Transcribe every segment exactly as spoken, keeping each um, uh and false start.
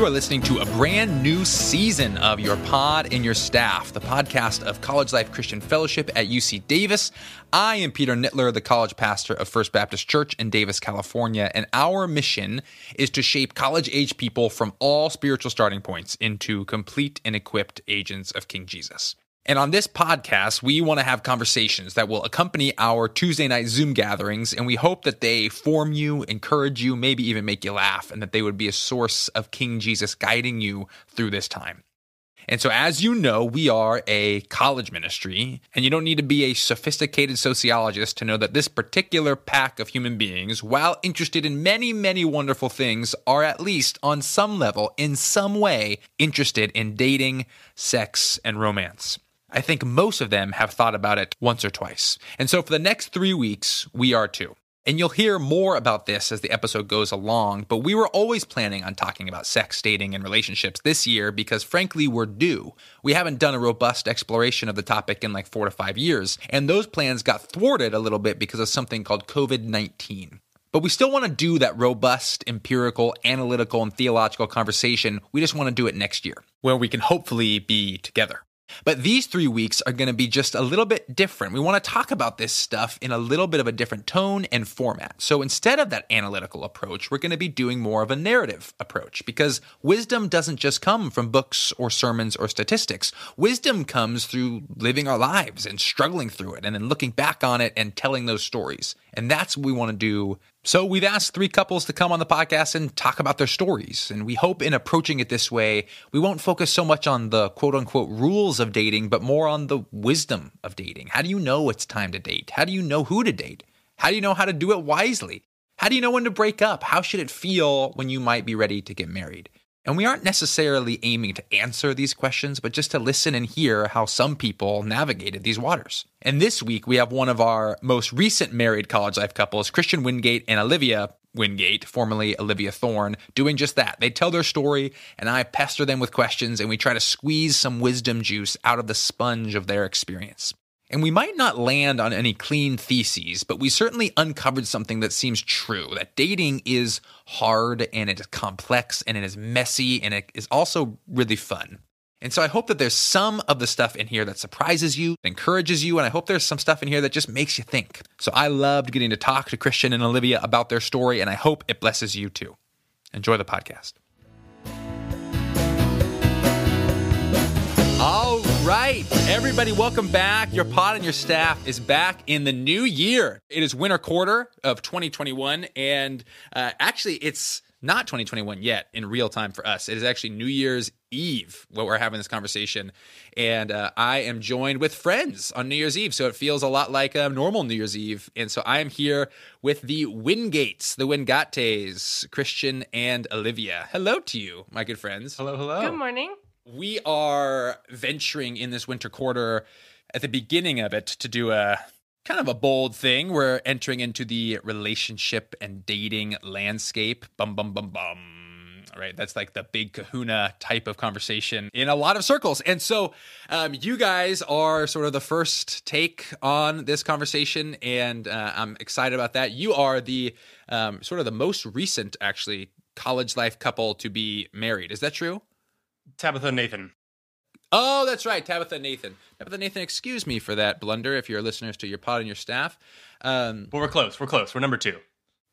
You are listening to a brand new season of Your Pod and Your Staff, the podcast of College Life Christian Fellowship at U C Davis. I am Peter Nittler, the college pastor of First Baptist Church in Davis, California, and our mission is to shape college-age people from all spiritual starting points into complete and equipped agents of King Jesus. And on this podcast, we want to have conversations that will accompany our Tuesday night Zoom gatherings, and we hope that they form you, encourage you, maybe even make you laugh, and that they would be a source of King Jesus guiding you through this time. And so, as you know, we are a college ministry, and you don't need to be a sophisticated sociologist to know that this particular pack of human beings, while interested in many, many wonderful things, are at least on some level, in some way, interested in dating, sex, and romance. I think most of them have thought about it once or twice. And so for the next three weeks, we are too. And you'll hear more about this as the episode goes along, but we were always planning on talking about sex, dating, and relationships this year because, frankly, we're due. We haven't done a robust exploration of the topic in like four to five years, and those plans got thwarted a little bit because of something called COVID nineteen. But we still want to do that robust, empirical, analytical, and theological conversation. We just want to do it next year, where we can hopefully be together. But these three weeks are going to be just a little bit different. We want to talk about this stuff in a little bit of a different tone and format. So instead of that analytical approach, we're going to be doing more of a narrative approach, because wisdom doesn't just come from books or sermons or statistics. Wisdom comes through living our lives and struggling through it and then looking back on it and telling those stories. And that's what we want to do. So we've asked three couples to come on the podcast and talk about their stories, and we hope in approaching it this way, we won't focus so much on the quote-unquote rules of dating, but more on the wisdom of dating. How do you know it's time to date? How do you know who to date? How do you know how to do it wisely? How do you know when to break up? How should it feel when you might be ready to get married? And we aren't necessarily aiming to answer these questions, but just to listen and hear how some people navigated these waters. And this week, we have one of our most recent married college life couples, Christian Wingate and Olivia Wingate, formerly Olivia Thorne, doing just that. They tell their story, and I pester them with questions, and we try to squeeze some wisdom juice out of the sponge of their experience. And we might not land on any clean theses, but we certainly uncovered something that seems true, that dating is hard and it is complex and it is messy and it is also really fun. And so I hope that there's some of the stuff in here that surprises you, encourages you, and I hope there's some stuff in here that just makes you think. So I loved getting to talk to Christian and Olivia about their story, and I hope it blesses you too. Enjoy the podcast. All right, everybody, welcome back. Your Pod and Your Staff is back in the new year. It is winter quarter of twenty twenty-one, and uh, actually it's not twenty twenty-one yet in real time for us. It is actually New Year's Eve when we're having this conversation, and uh, I am joined with friends on New Year's Eve, so it feels a lot like a normal New Year's Eve, and so I am here with the Wingates, the Wingates, Christian and Olivia. Hello to you, my good friends. Hello, hello. Good morning. We are venturing in this winter quarter at the beginning of it to do a kind of a bold thing. We're entering into the relationship and dating landscape. Bum, bum, bum, bum. All right. That's like the big kahuna type of conversation in a lot of circles. And so um, you guys are sort of the first take on this conversation, and uh, I'm excited about that. You are the um, sort of the most recent, actually, college life couple to be married. Is that true? Tabitha Nathan. Oh, that's right, Tabitha Nathan. Tabitha Nathan, excuse me for that blunder if you're listeners to Your Pod and Your Staff. Um, well, we're close, we're close. We're number two.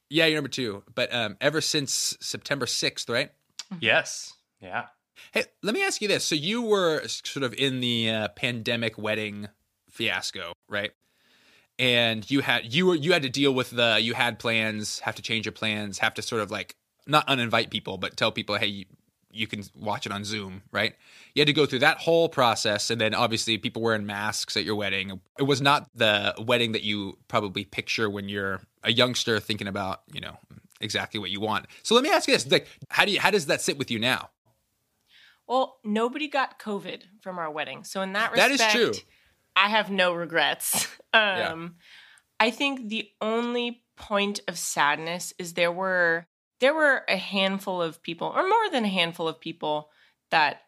Yeah, you're number two. But um, ever since September sixth, right? Yes, yeah. Hey, let me ask you this. So you were sort of in the uh, pandemic wedding fiasco, right? And you had you were you had to deal with the, you had plans, have to change your plans, have to sort of like, not uninvite people, but tell people, hey, you, you can watch it on Zoom, right? You had to go through that whole process, and then obviously people wearing masks at your wedding. It was not the wedding that you probably picture when you're a youngster thinking about, you know, exactly what you want. So let me ask you this, like, how do you, how does that sit with you now? Well, nobody got COVID from our wedding. So in that respect, that is true. I have no regrets. Um, yeah. I think the only point of sadness is there were There were a handful of people, or more than a handful of people, that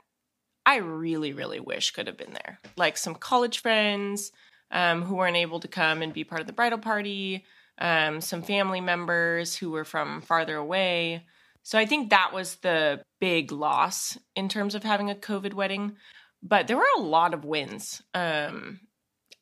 I really, really wish could have been there. Like some college friends um, who weren't able to come and be part of the bridal party, um, some family members who were from farther away. So I think that was the big loss in terms of having a COVID wedding. But there were a lot of wins. Um,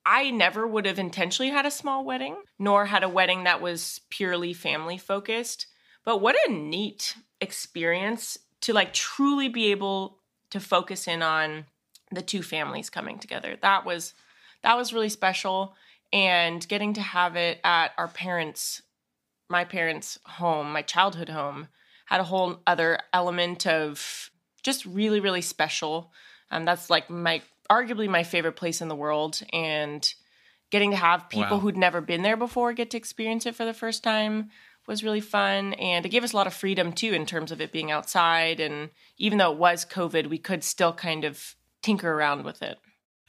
I never would have intentionally had a small wedding, nor had a wedding that was purely family focused. But what a neat experience to like truly be able to focus in on the two families coming together. That was that was really special. And getting to have it at our parents, my parents' home, my childhood home, had a whole other element of just really, really special. Um, that's like my arguably my favorite place in the world. And getting to have people wow. who'd never been there before get to experience it for the first time was really fun. And it gave us a lot of freedom, too, in terms of it being outside. And even though it was COVID, we could still kind of tinker around with it.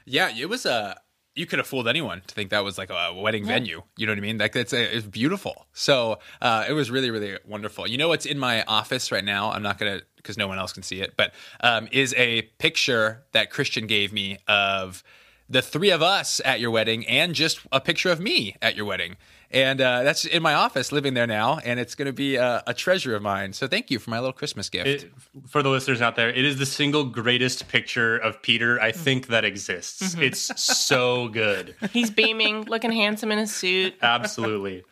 Yeah, it was a... You could have fooled anyone to think that was like a wedding yeah. venue. You know what I mean? Like that's a, it's beautiful. So uh, it was really, really wonderful. You know what's in my office right now? I'm not going to, because no one else can see it, but um, is a picture that Christian gave me of the three of us at your wedding and just a picture of me at your wedding. And uh, that's in my office living there now, and it's going to be a, a treasure of mine. So thank you for my little Christmas gift. It, for the listeners out there, it is the single greatest picture of Peter I think that exists. Mm-hmm. It's so good. He's beaming, looking handsome in a suit. Absolutely.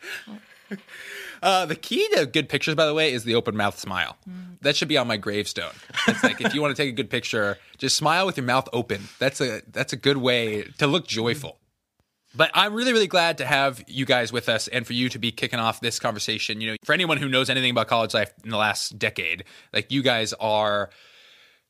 Uh, the key to good pictures, by the way, is the open mouth smile. Mm. That should be on my gravestone. It's like if you want to take a good picture, just smile with your mouth open. That's a that's a good way to look joyful. But I'm really, really glad to have you guys with us and for you to be kicking off this conversation. You know, for anyone who knows anything about college life in the last decade, like you guys are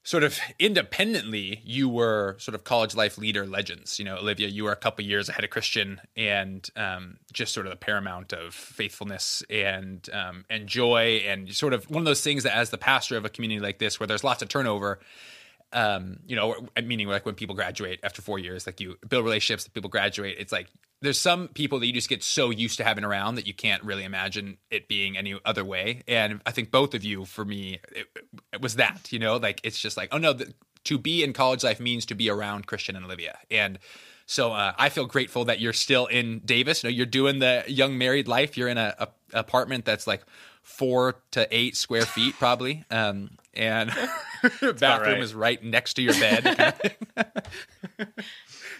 sort of independently, you were sort of college life leader legends. You know, Olivia, you were a couple years ahead of Christian and um, just sort of the paramount of faithfulness and, um, and joy and sort of one of those things that as the pastor of a community like this where there's lots of turnover, Um, you know, meaning like when people graduate after four years, like you build relationships, that people graduate. It's like there's some people that you just get so used to having around that you can't really imagine it being any other way. And I think both of you, for me, it, it was that, you know, like it's just like, oh, no, the, to be in college life means to be around Christian and Olivia. And so uh, I feel grateful that you're still in Davis. You know, you're doing the young married life. You're in an apartment that's like four to eight square feet probably. Um, and bathroom right. is right next to your bed. Kind of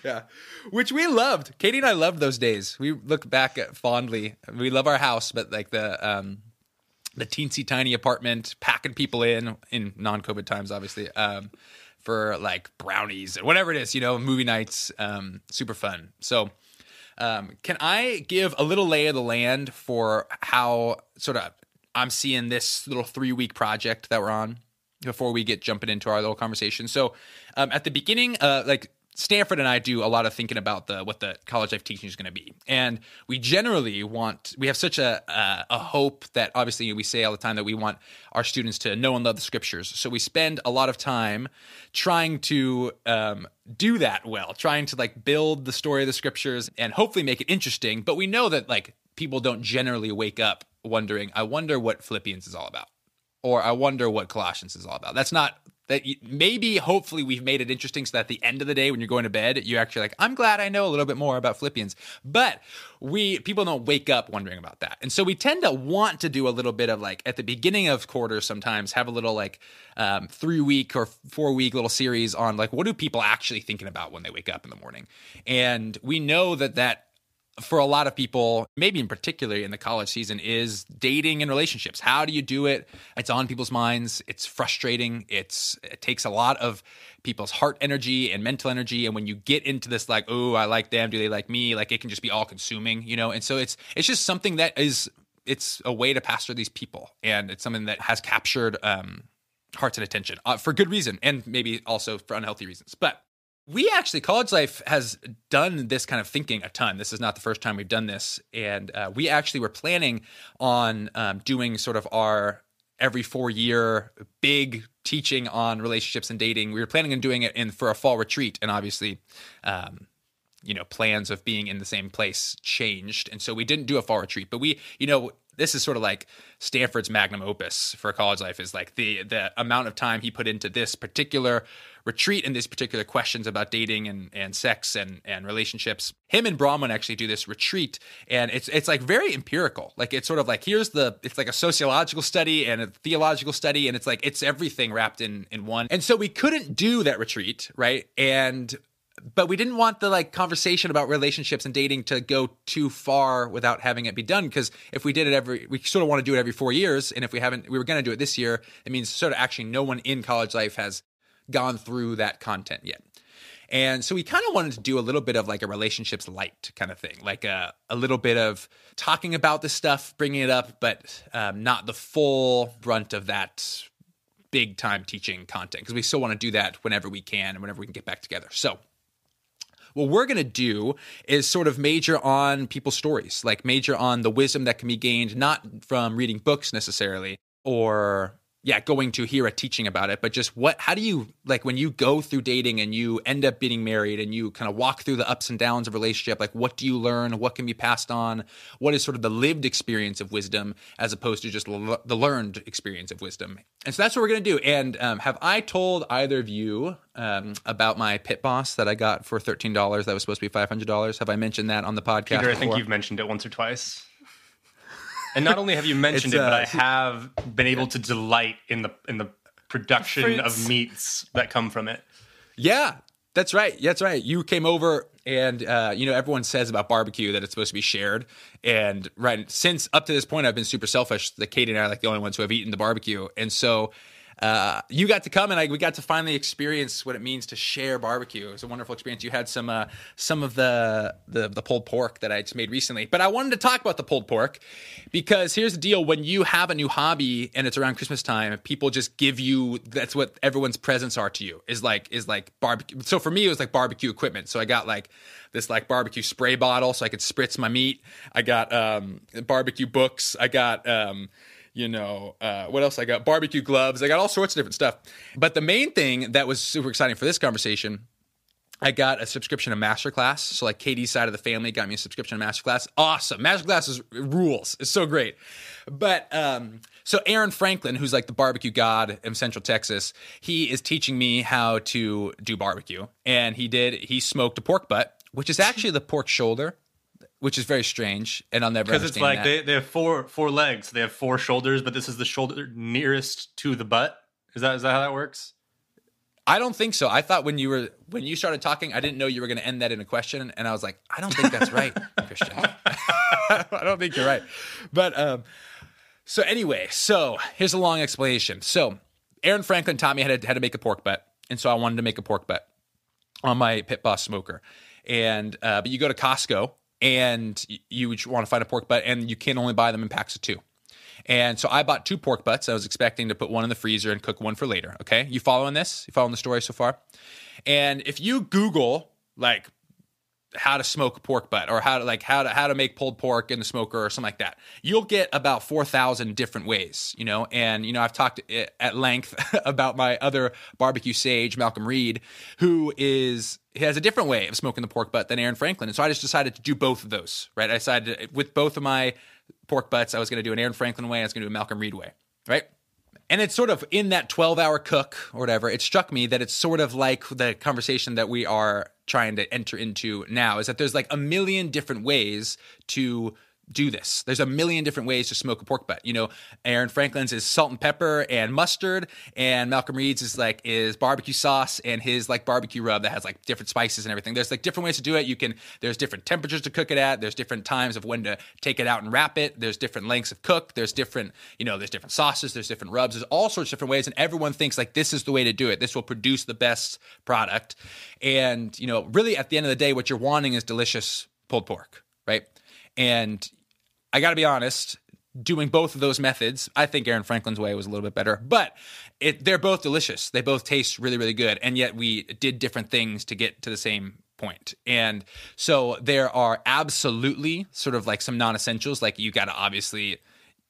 yeah. Which we loved. Katie and I loved those days. We look back at fondly. We love our house, but like the, um, the teensy tiny apartment, packing people in, in non-COVID times, obviously, um, for like brownies or whatever it is, you know, movie nights, um, super fun. So, um, can I give a little lay of the land for how sort of, I'm seeing this little three-week project that we're on before we get jumping into our little conversation. So um, at the beginning, uh, like Stanford and I do a lot of thinking about the what the college life teaching is going to be. And we generally want – we have such a, a a hope that obviously we say all the time that we want our students to know and love the scriptures. So we spend a lot of time trying to um, do that well, trying to like build the story of the scriptures and hopefully make it interesting. But we know that like people don't generally wake up wondering, I wonder what Philippians is all about, or I wonder what Colossians is all about. That's not that you, maybe hopefully we've made it interesting so that at the end of the day when you're going to bed, you're actually like, I'm glad I know a little bit more about Philippians. But we people don't wake up wondering about that. And so we tend to want to do a little bit of like at the beginning of quarters sometimes have a little like um, three week or four week little series on like what do people actually thinking about when they wake up in the morning. And we know that that for a lot of people, maybe in particular in the college season, is dating and relationships. How do you do it? It's on people's minds. It's frustrating. It's it takes a lot of people's heart energy and mental energy. And when you get into this like, oh, I like them. Do they like me? Like it can just be all consuming, you know? And so it's it's just something that is, it's a way to pastor these people. And it's something that has captured um, hearts and attention uh, for good reason and maybe also for unhealthy reasons. But we actually, college life has done this kind of thinking a ton. This is not the first time we've done this. And uh, we actually were planning on um, doing sort of our every four year big teaching on relationships and dating. We were planning on doing it in for a fall retreat. And obviously, um, you know, plans of being in the same place changed. And so we didn't do a fall retreat, but we, you know, this is sort of like Stanford's magnum opus for college life, is like the the amount of time he put into this particular retreat and these particular questions about dating and, and sex and, and relationships. Him and Brahman actually do this retreat, and it's it's like very empirical. Like it's sort of like here's the it's like a sociological study and a theological study, and it's like it's everything wrapped in in one. And so we couldn't do that retreat, right? And but we didn't want the like conversation about relationships and dating to go too far without having it be done, because if we did it every, we sort of want to do it every four years, and if we haven't, we were going to do it this year. It means sort of actually no one in college life has gone through that content yet. And so we kind of wanted to do a little bit of like a relationships light kind of thing, like a, a little bit of talking about this stuff, bringing it up, but um, not the full brunt of that big time teaching content, because we still want to do that whenever we can and whenever we can get back together. So what we're going to do is sort of major on people's stories, like major on the wisdom that can be gained, not from reading books necessarily or, yeah, going to hear a teaching about it, but just what, how do you, like when you go through dating and you end up getting married and you kind of walk through the ups and downs of relationship, like what do you learn? What can be passed on? What is sort of the lived experience of wisdom as opposed to just l- the learned experience of wisdom? And so that's what we're going to do. And um, have I told either of you Um, about my Pit Boss that I got for thirteen dollars that was supposed to be five hundred dollars. Have I mentioned that on the podcast? Peter, I think before? You've mentioned it once or twice. And not only have you mentioned it, uh, but I have been able to delight in the in the production fruits. Of meats that come from it. Yeah, that's right. That's right. You came over and, uh, you know, everyone says about barbecue that it's supposed to be shared. And right since up to this point, I've been super selfish that Katie and I are like the only ones who have eaten the barbecue. And so Uh, you got to come and I, we got to finally experience what it means to share barbecue. It was a wonderful experience. You had some uh, some of the, the the pulled pork that I just made recently. But I wanted to talk about the pulled pork because here's the deal. When you have a new hobby and it's around Christmas time, people just give you, that's what everyone's presents are to you, is like is like barbecue. So for me, it was like barbecue equipment. So I got like this like barbecue spray bottle so I could spritz my meat. I got um, barbecue books. I got... Um, You know, uh, what else I got? Barbecue gloves. I got all sorts of different stuff. But the main thing that was super exciting for this conversation, I got a subscription to Masterclass. So like Katie's side of the family got me a subscription to Masterclass. Awesome. Masterclass is, rules. It's so great. But um, so Aaron Franklin, who's like the barbecue god in Central Texas, he is teaching me how to do barbecue. And he did, he smoked a pork butt, which is actually the pork shoulder. Which is very strange, and I'll never understand that. Because it's like they, they have four four legs, they have four shoulders, but this is the shoulder nearest to the butt. Is that is that how that works? I don't think so. I thought when you were when you started talking, I didn't know you were going to end that in a question, and I was like, I don't think that's right, Christian. I don't think you're right. But um, so anyway, so here's a long explanation. So Aaron Franklin taught me how to how to make a pork butt, and so I wanted to make a pork butt on my Pit Boss smoker. And uh, but you go to Costco. And you want to find a pork butt, and you can only buy them in packs of two. And so I bought two pork butts. I was expecting to put one in the freezer and cook one for later, okay? You following this? You following the story so far? And if you Google, like, how to smoke a pork butt or how to like how to how to make pulled pork in the smoker or something like that, you'll get about four thousand different ways, you know? And, you know, I've talked at length about my other barbecue sage, Malcolm Reed, who is... He has a different way of smoking the pork butt than Aaron Franklin. And so I just decided to do both of those, right? I decided to, with both of my pork butts, I was going to do an Aaron Franklin way. I was going to do a Malcolm Reed way, right? And it's sort of in that twelve-hour cook or whatever, it struck me that it's sort of like the conversation that we are trying to enter into now is that there's like a million different ways to do this. There's a million different ways to smoke a pork butt. You know, Aaron Franklin's is salt and pepper and mustard, and Malcolm Reed's is like is barbecue sauce and his like barbecue rub that has like different spices and everything. There's like different ways to do it. You can, there's different temperatures to cook it at. There's different times of when to take it out and wrap it. There's different lengths of cook. There's different, you know, there's different sauces. There's different rubs. There's all sorts of different ways. And everyone thinks like this is the way to do it. This will produce the best product. And, you know, really at the end of the day, what you're wanting is delicious pulled pork, right? And I got to be honest, doing both of those methods, I think Aaron Franklin's way was a little bit better, but it, they're both delicious. They both taste really, really good. And yet we did different things to get to the same point. And so there are absolutely sort of like some non-essentials. Like you got to obviously,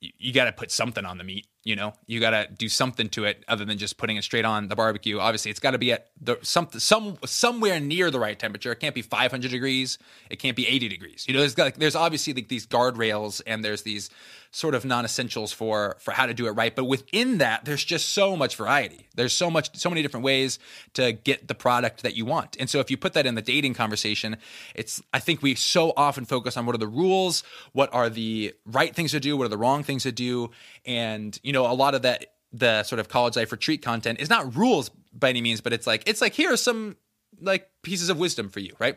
you, you got to put something on the meat, you know, you got to do something to it other than just putting it straight on the barbecue. Obviously it's got to be at the, some, some, somewhere near the right temperature. It can't be five hundred degrees. It can't be eighty degrees. You know, there's, got, there's obviously like these guardrails and there's these sort of non-essentials for for how to do it right. But within that, there's just so much variety. There's so much, so many different ways to get the product that you want. And so if you put that in the dating conversation, it's, I think we so often focus on what are the rules, what are the right things to do, what are the wrong things to do. And, you know, a lot of that, the sort of college life retreat content is not rules by any means, but it's like, it's like, here are some like pieces of wisdom for you, right?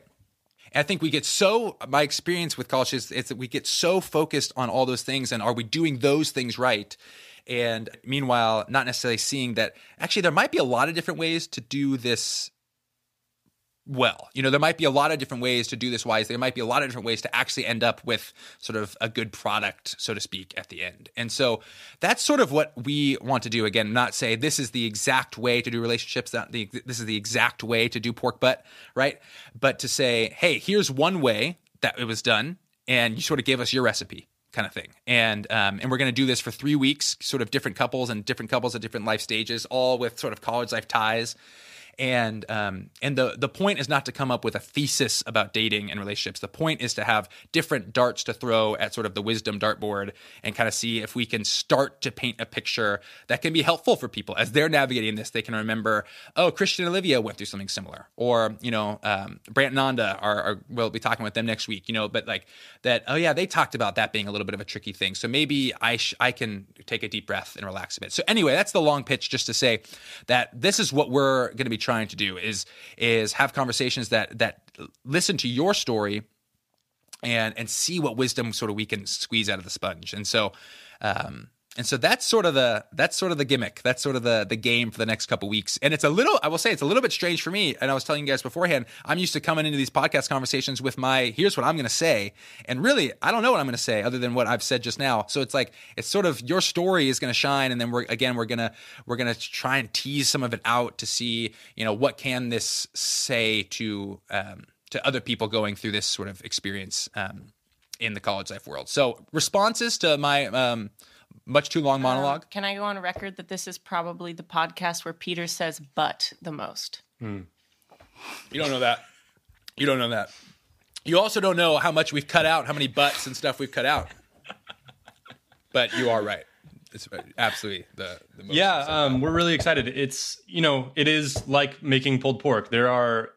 I think we get so, my experience with college is it's that we get so focused on all those things and are we doing those things right? And meanwhile, not necessarily seeing that actually there might be a lot of different ways to do this well. You know, there might be a lot of different ways to do this wisely. There might be a lot of different ways to actually end up with sort of a good product, so to speak, at the end. And so that's sort of what we want to do. Again, not say this is the exact way to do relationships, not the, this is the exact way to do pork butt, right? But to say, hey, here's one way that it was done, and you sort of gave us your recipe, kind of thing. And um, and we're going to do this for three weeks, sort of different couples and different couples at different life stages, all with sort of college life ties. And um, and the the point is not to come up with a thesis about dating and relationships. The point is to have different darts to throw at sort of the wisdom dartboard and kind of see if we can start to paint a picture that can be helpful for people. As they're navigating this, they can remember, oh, Christian and Olivia went through something similar. Or, you know, um, Brant and Nanda, are, are, we'll be talking with them next week, you know, but like that, oh yeah, they talked about that being a little bit of a tricky thing. So maybe I sh- I can take a deep breath and relax a bit. So anyway, that's the long pitch just to say that this is what we're going to be trying trying to do is is have conversations that that listen to your story and and see what wisdom sort of we can squeeze out of the sponge. And so um and so that's sort of the that's sort of the gimmick. That's sort of the the game for the next couple of weeks. And it's a little, I will say, it's a little bit strange for me. And I was telling you guys beforehand, I'm used to coming into these podcast conversations with my, here's what I'm going to say. And really, I don't know what I'm going to say other than what I've said just now. So it's like, it's sort of your story is going to shine. And then we're, again, we're going to, we're going to try and tease some of it out to see, you know, what can this say to, um, to other people going through this sort of experience, um, in the college life world. So responses to my, um, much too long monologue. Uh, can I go on record that this is probably the podcast where Peter says but the most? Mm. You don't know that. You don't know that. You also don't know how much we've cut out, how many butts and stuff we've cut out. But you are right. It's absolutely the, the most. Yeah, um, we're really excited. It's, you know, it is like making pulled pork. There are,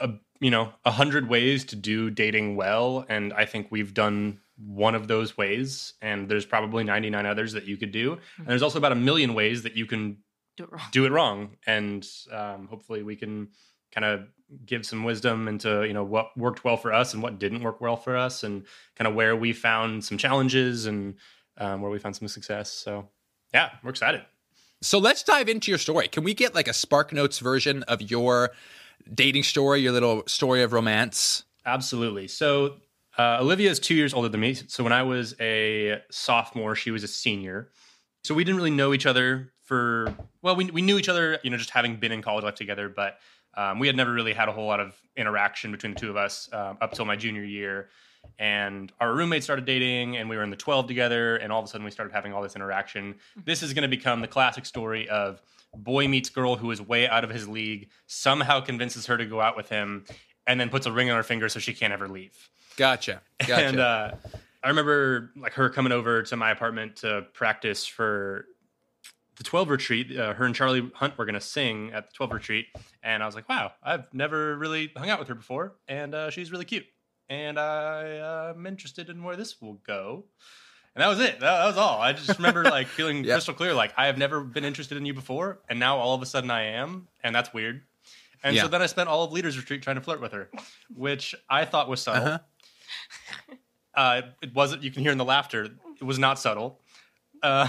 a, you know, a hundred ways to do dating well. And I think we've done one of those ways, and there's probably ninety-nine others that you could do. And there's also about a million ways that you can do it wrong. Do it wrong. And um, hopefully we can kind of give some wisdom into, you know, what worked well for us and what didn't work well for us, and kind of where we found some challenges and um, where we found some success. So yeah, we're excited. So let's dive into your story. Can we get like a SparkNotes version of your dating story, your little story of romance? Absolutely. So Uh, Olivia is two years older than me. So when I was a sophomore, she was a senior. So we didn't really know each other for, well, we we knew each other, you know, just having been in college life together. But um, we had never really had a whole lot of interaction between the two of us uh, up till my junior year. And our roommates started dating, and we were in the twelve together. And all of a sudden we started having all this interaction. This is going to become the classic story of boy meets girl who is way out of his league, somehow convinces her to go out with him, and then puts a ring on her finger so she can't ever leave. Gotcha. Gotcha. And uh, I remember like her coming over to my apartment to practice for the twelve retreat. Uh, her and Charlie Hunt were going to sing at the twelve retreat. And I was like, wow, I've never really hung out with her before. And uh, she's really cute. And I, uh, I'm interested in where this will go. And that was it. That, that was all. I just remember like feeling yep. crystal clear. Like I have never been interested in you before. And now all of a sudden I am. And that's weird. And yeah. so then I spent all of Leader's Retreat trying to flirt with her, which I thought was subtle. Uh-huh. Uh, it wasn't, you can hear in the laughter, it was not subtle. Uh,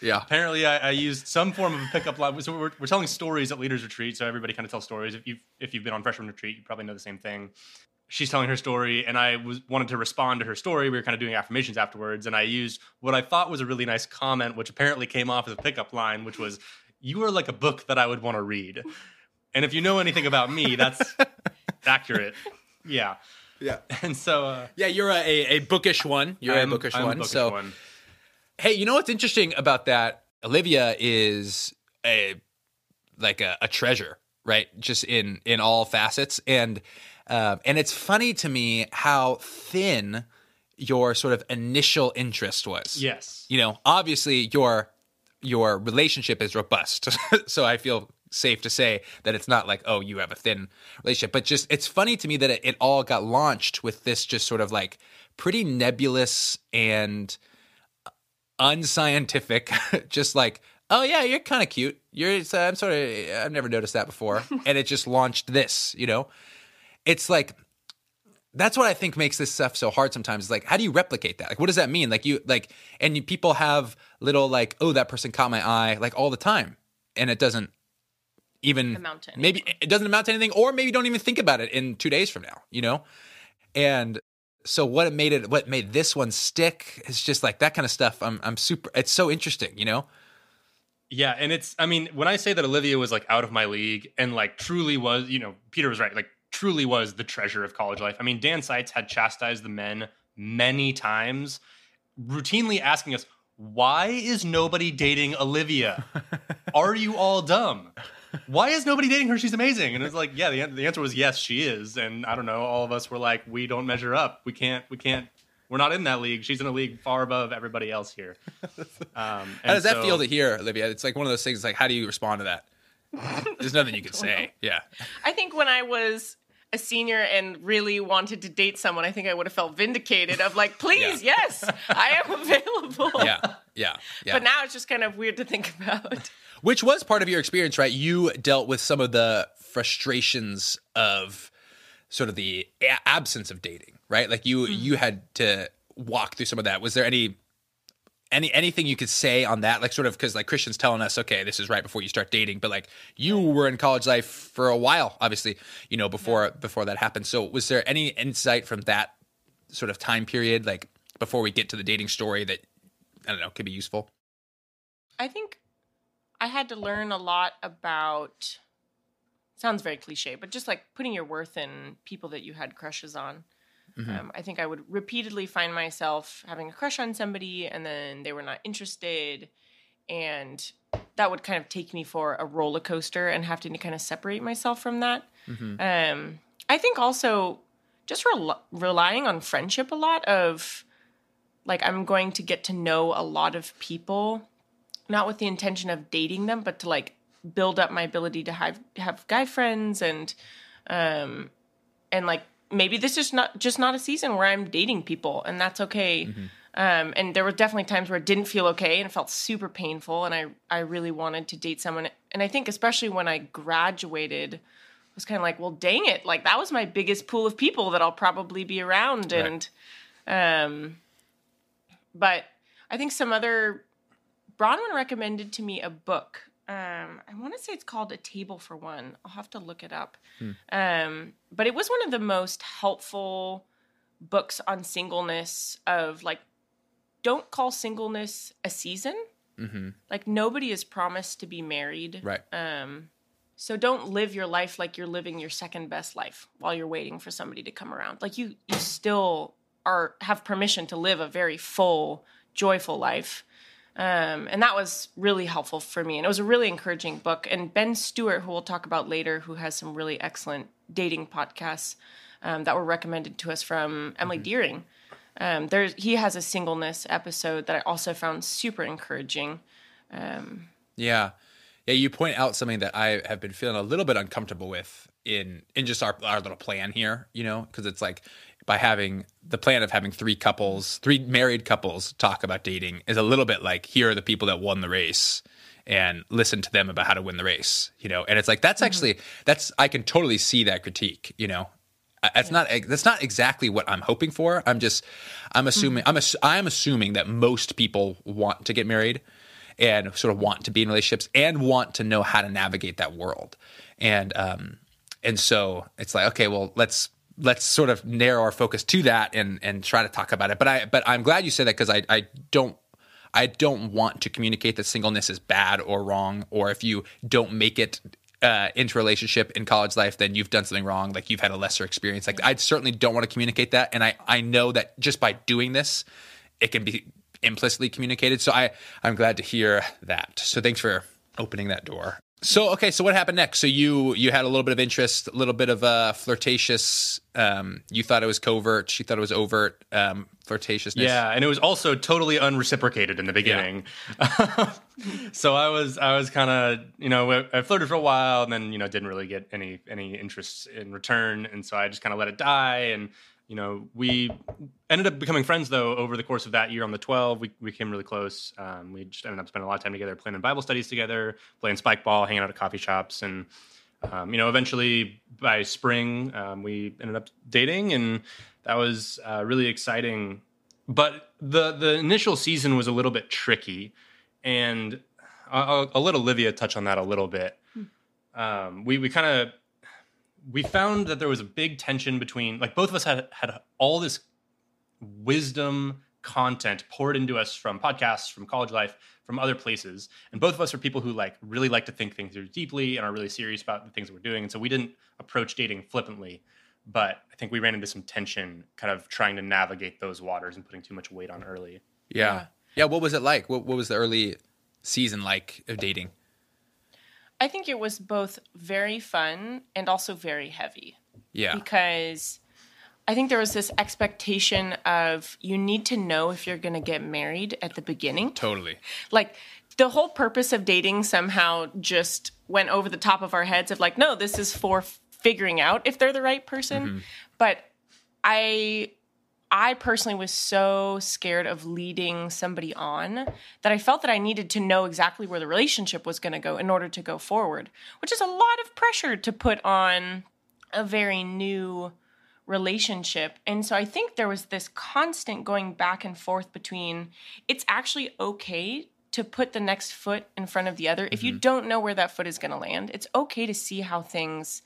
yeah. Apparently I, I used some form of a pickup line. So we're, we're telling stories at Leaders Retreat. So everybody kind of tells stories. If you've, if you've been on freshman retreat, you probably know the same thing. She's telling her story, and I was wanted to respond to her story. We were kind of doing affirmations afterwards. And I used what I thought was a really nice comment, which apparently came off as a pickup line, which was, you are like a book that I would want to read. And if you know anything about me, that's accurate. Yeah. Yeah. And so, uh, yeah, you're a, a bookish one. You're I'm, a bookish I'm one. Bookish so, one. Hey, you know what's interesting about that? Olivia is a like a, a treasure, right? Just in in all facets, and um, and it's funny to me how thin your sort of initial interest was. Yes. You know, obviously your your relationship is robust. So I feel safe to say that it's not like, oh, you have a thin relationship. But just it's funny to me that it, it all got launched with this just sort of like pretty nebulous and unscientific, just like, oh, yeah, you're kind of cute. You're uh, I'm sort of – I've never noticed that before. And it just launched this, you know. It's like – that's what I think makes this stuff so hard sometimes. Is like, how do you replicate that? Like, what does that mean? Like, you like, and you, people have little like, oh, that person caught my eye, like all the time, and it doesn't even amount to anything. Maybe it doesn't amount to anything, or maybe don't even think about it in two days from now, you know. And so, what made it, what made this one stick, is just like that kind of stuff. I'm, I'm super. It's so interesting, you know. Yeah, and it's. I mean, when I say that Olivia was like out of my league, and like truly was, you know, Peter was right, like. Truly was the treasure of college life. I mean, Dan Seitz had chastised the men many times, routinely asking us, why is nobody dating Olivia? Are you all dumb? Why is nobody dating her? She's amazing. And it's like, yeah, the, the answer was yes, she is. And I don't know, all of us were like, we don't measure up. We can't, we can't, we're not in that league. She's in a league far above everybody else here. Um, how does that so, feel to hear, Olivia? It's like one of those things, like, how do you respond to that? There's nothing you can say. Know. Yeah. I think when I was a senior and really wanted to date someone, I think I would have felt vindicated of like, please, yeah. yes, I am available. Yeah. yeah, yeah. But now it's just kind of weird to think about. Which was part of your experience, right? You dealt with some of the frustrations of sort of the a- absence of dating, right? Like you, mm-hmm. you had to walk through some of that. Was there any, any, anything you could say on that? Like sort of, cause like Christian's telling us, okay, this is right before you start dating, but like you were in college life for a while, obviously, you know, before, yeah. before that happened. So was there any insight from that sort of time period? Like before we get to the dating story that, I don't know, could be useful. I think I had to learn a lot about, sounds very cliche, but just like putting your worth in people that you had crushes on. Mm-hmm. Um, I think I would repeatedly find myself having a crush on somebody and then they were not interested, and that would kind of take me for a roller coaster and have to kind of separate myself from that. Mm-hmm. Um, I think also just rel- relying on friendship a lot of like, I'm going to get to know a lot of people, not with the intention of dating them, but to like build up my ability to have, have guy friends and, um, and like, maybe this is not just not a season where I'm dating people, and that's okay. Mm-hmm. Um, and there were definitely times where it didn't feel okay and it felt super painful. And I, I really wanted to date someone. And I think especially when I graduated, I was kind of like, well, dang it. Like that was my biggest pool of people that I'll probably be around. Right. And, um, but I think some other, Bronwyn recommended to me a book. Um, I want to say it's called A Table for One. I'll have to look it up. Hmm. Um, but it was one of the most helpful books on singleness of like, don't call singleness a season. Mm-hmm. Like nobody is promised to be married. Right. Um, so don't live your life like you're living your second best life while you're waiting for somebody to come around. Like you, you still are, have permission to live a very full, joyful life. Um, and that was really helpful for me. And it was a really encouraging book. And Ben Stewart, who we'll talk about later, who has some really excellent dating podcasts um, that were recommended to us from Emily mm-hmm. Deering. Um, there's, he has a singleness episode that I also found super encouraging. Um, yeah. Yeah. You point out something that I have been feeling a little bit uncomfortable with in, in just our, our little plan here, you know, because it's like, by having the plan of having three couples, three married couples talk about dating is a little bit like, here are the people that won the race and listen to them about how to win the race, you know? And it's like, that's mm-hmm. actually, that's, I can totally see that critique, you know, that's yeah. not, that's not exactly what I'm hoping for. I'm just, I'm assuming, mm-hmm. I'm, I'm assuming that most people want to get married and sort of want to be in relationships and want to know how to navigate that world. And, um, and so it's like, okay, well, let's, let's sort of narrow our focus to that and, and try to talk about it. But I, but I'm glad you said that, because I, I don't, I don't want to communicate that singleness is bad or wrong, or if you don't make it uh, into a relationship in college life, then you've done something wrong. Like you've had a lesser experience. Like I certainly don't want to communicate that. And I, I know that just by doing this, it can be implicitly communicated. So I, I'm glad to hear that. So thanks for opening that door. So, okay, so what happened next? So you you had a little bit of interest, a little bit of uh, flirtatious. Um, you thought it was covert. She thought it was overt um, flirtatiousness. Yeah, and it was also totally unreciprocated in the beginning. Yeah. So I was I was kind of, you know, I flirted for a while and then, you know, didn't really get any any interest in return. And so I just kind of let it die. And, you know, we ended up becoming friends, though, over the course of that year on the twelve. We, we became really close. Um, we just ended up spending a lot of time together, planning Bible studies together, playing spike ball, hanging out at coffee shops. And, um, you know, eventually by spring, um, we ended up dating. And that was uh, really exciting. But the, the initial season was a little bit tricky. And I'll, I'll let Olivia touch on that a little bit. Um, we we kind of... We found that there was a big tension between, like, both of us had had all this wisdom content poured into us from podcasts, from college life, from other places. And both of us are people who, like, really like to think things through deeply and are really serious about the things that we're doing. And so we didn't approach dating flippantly, but I think we ran into some tension kind of trying to navigate those waters and putting too much weight on early. Yeah. Yeah. Yeah, what was it like? What, what was the early season like of dating? I think it was both very fun and also very heavy. Yeah. Because I think there was this expectation of you need to know if you're going to get married at the beginning. Totally. Like the whole purpose of dating somehow just went over the top of our heads of like, no, this is for f- figuring out if they're the right person. Mm-hmm. But I... I personally was so scared of leading somebody on that I felt that I needed to know exactly where the relationship was going to go in order to go forward, which is a lot of pressure to put on a very new relationship. And so I think there was this constant going back and forth between it's actually okay to put the next foot in front of the other. Mm-hmm. If you don't know where that foot is going to land, it's okay to see how things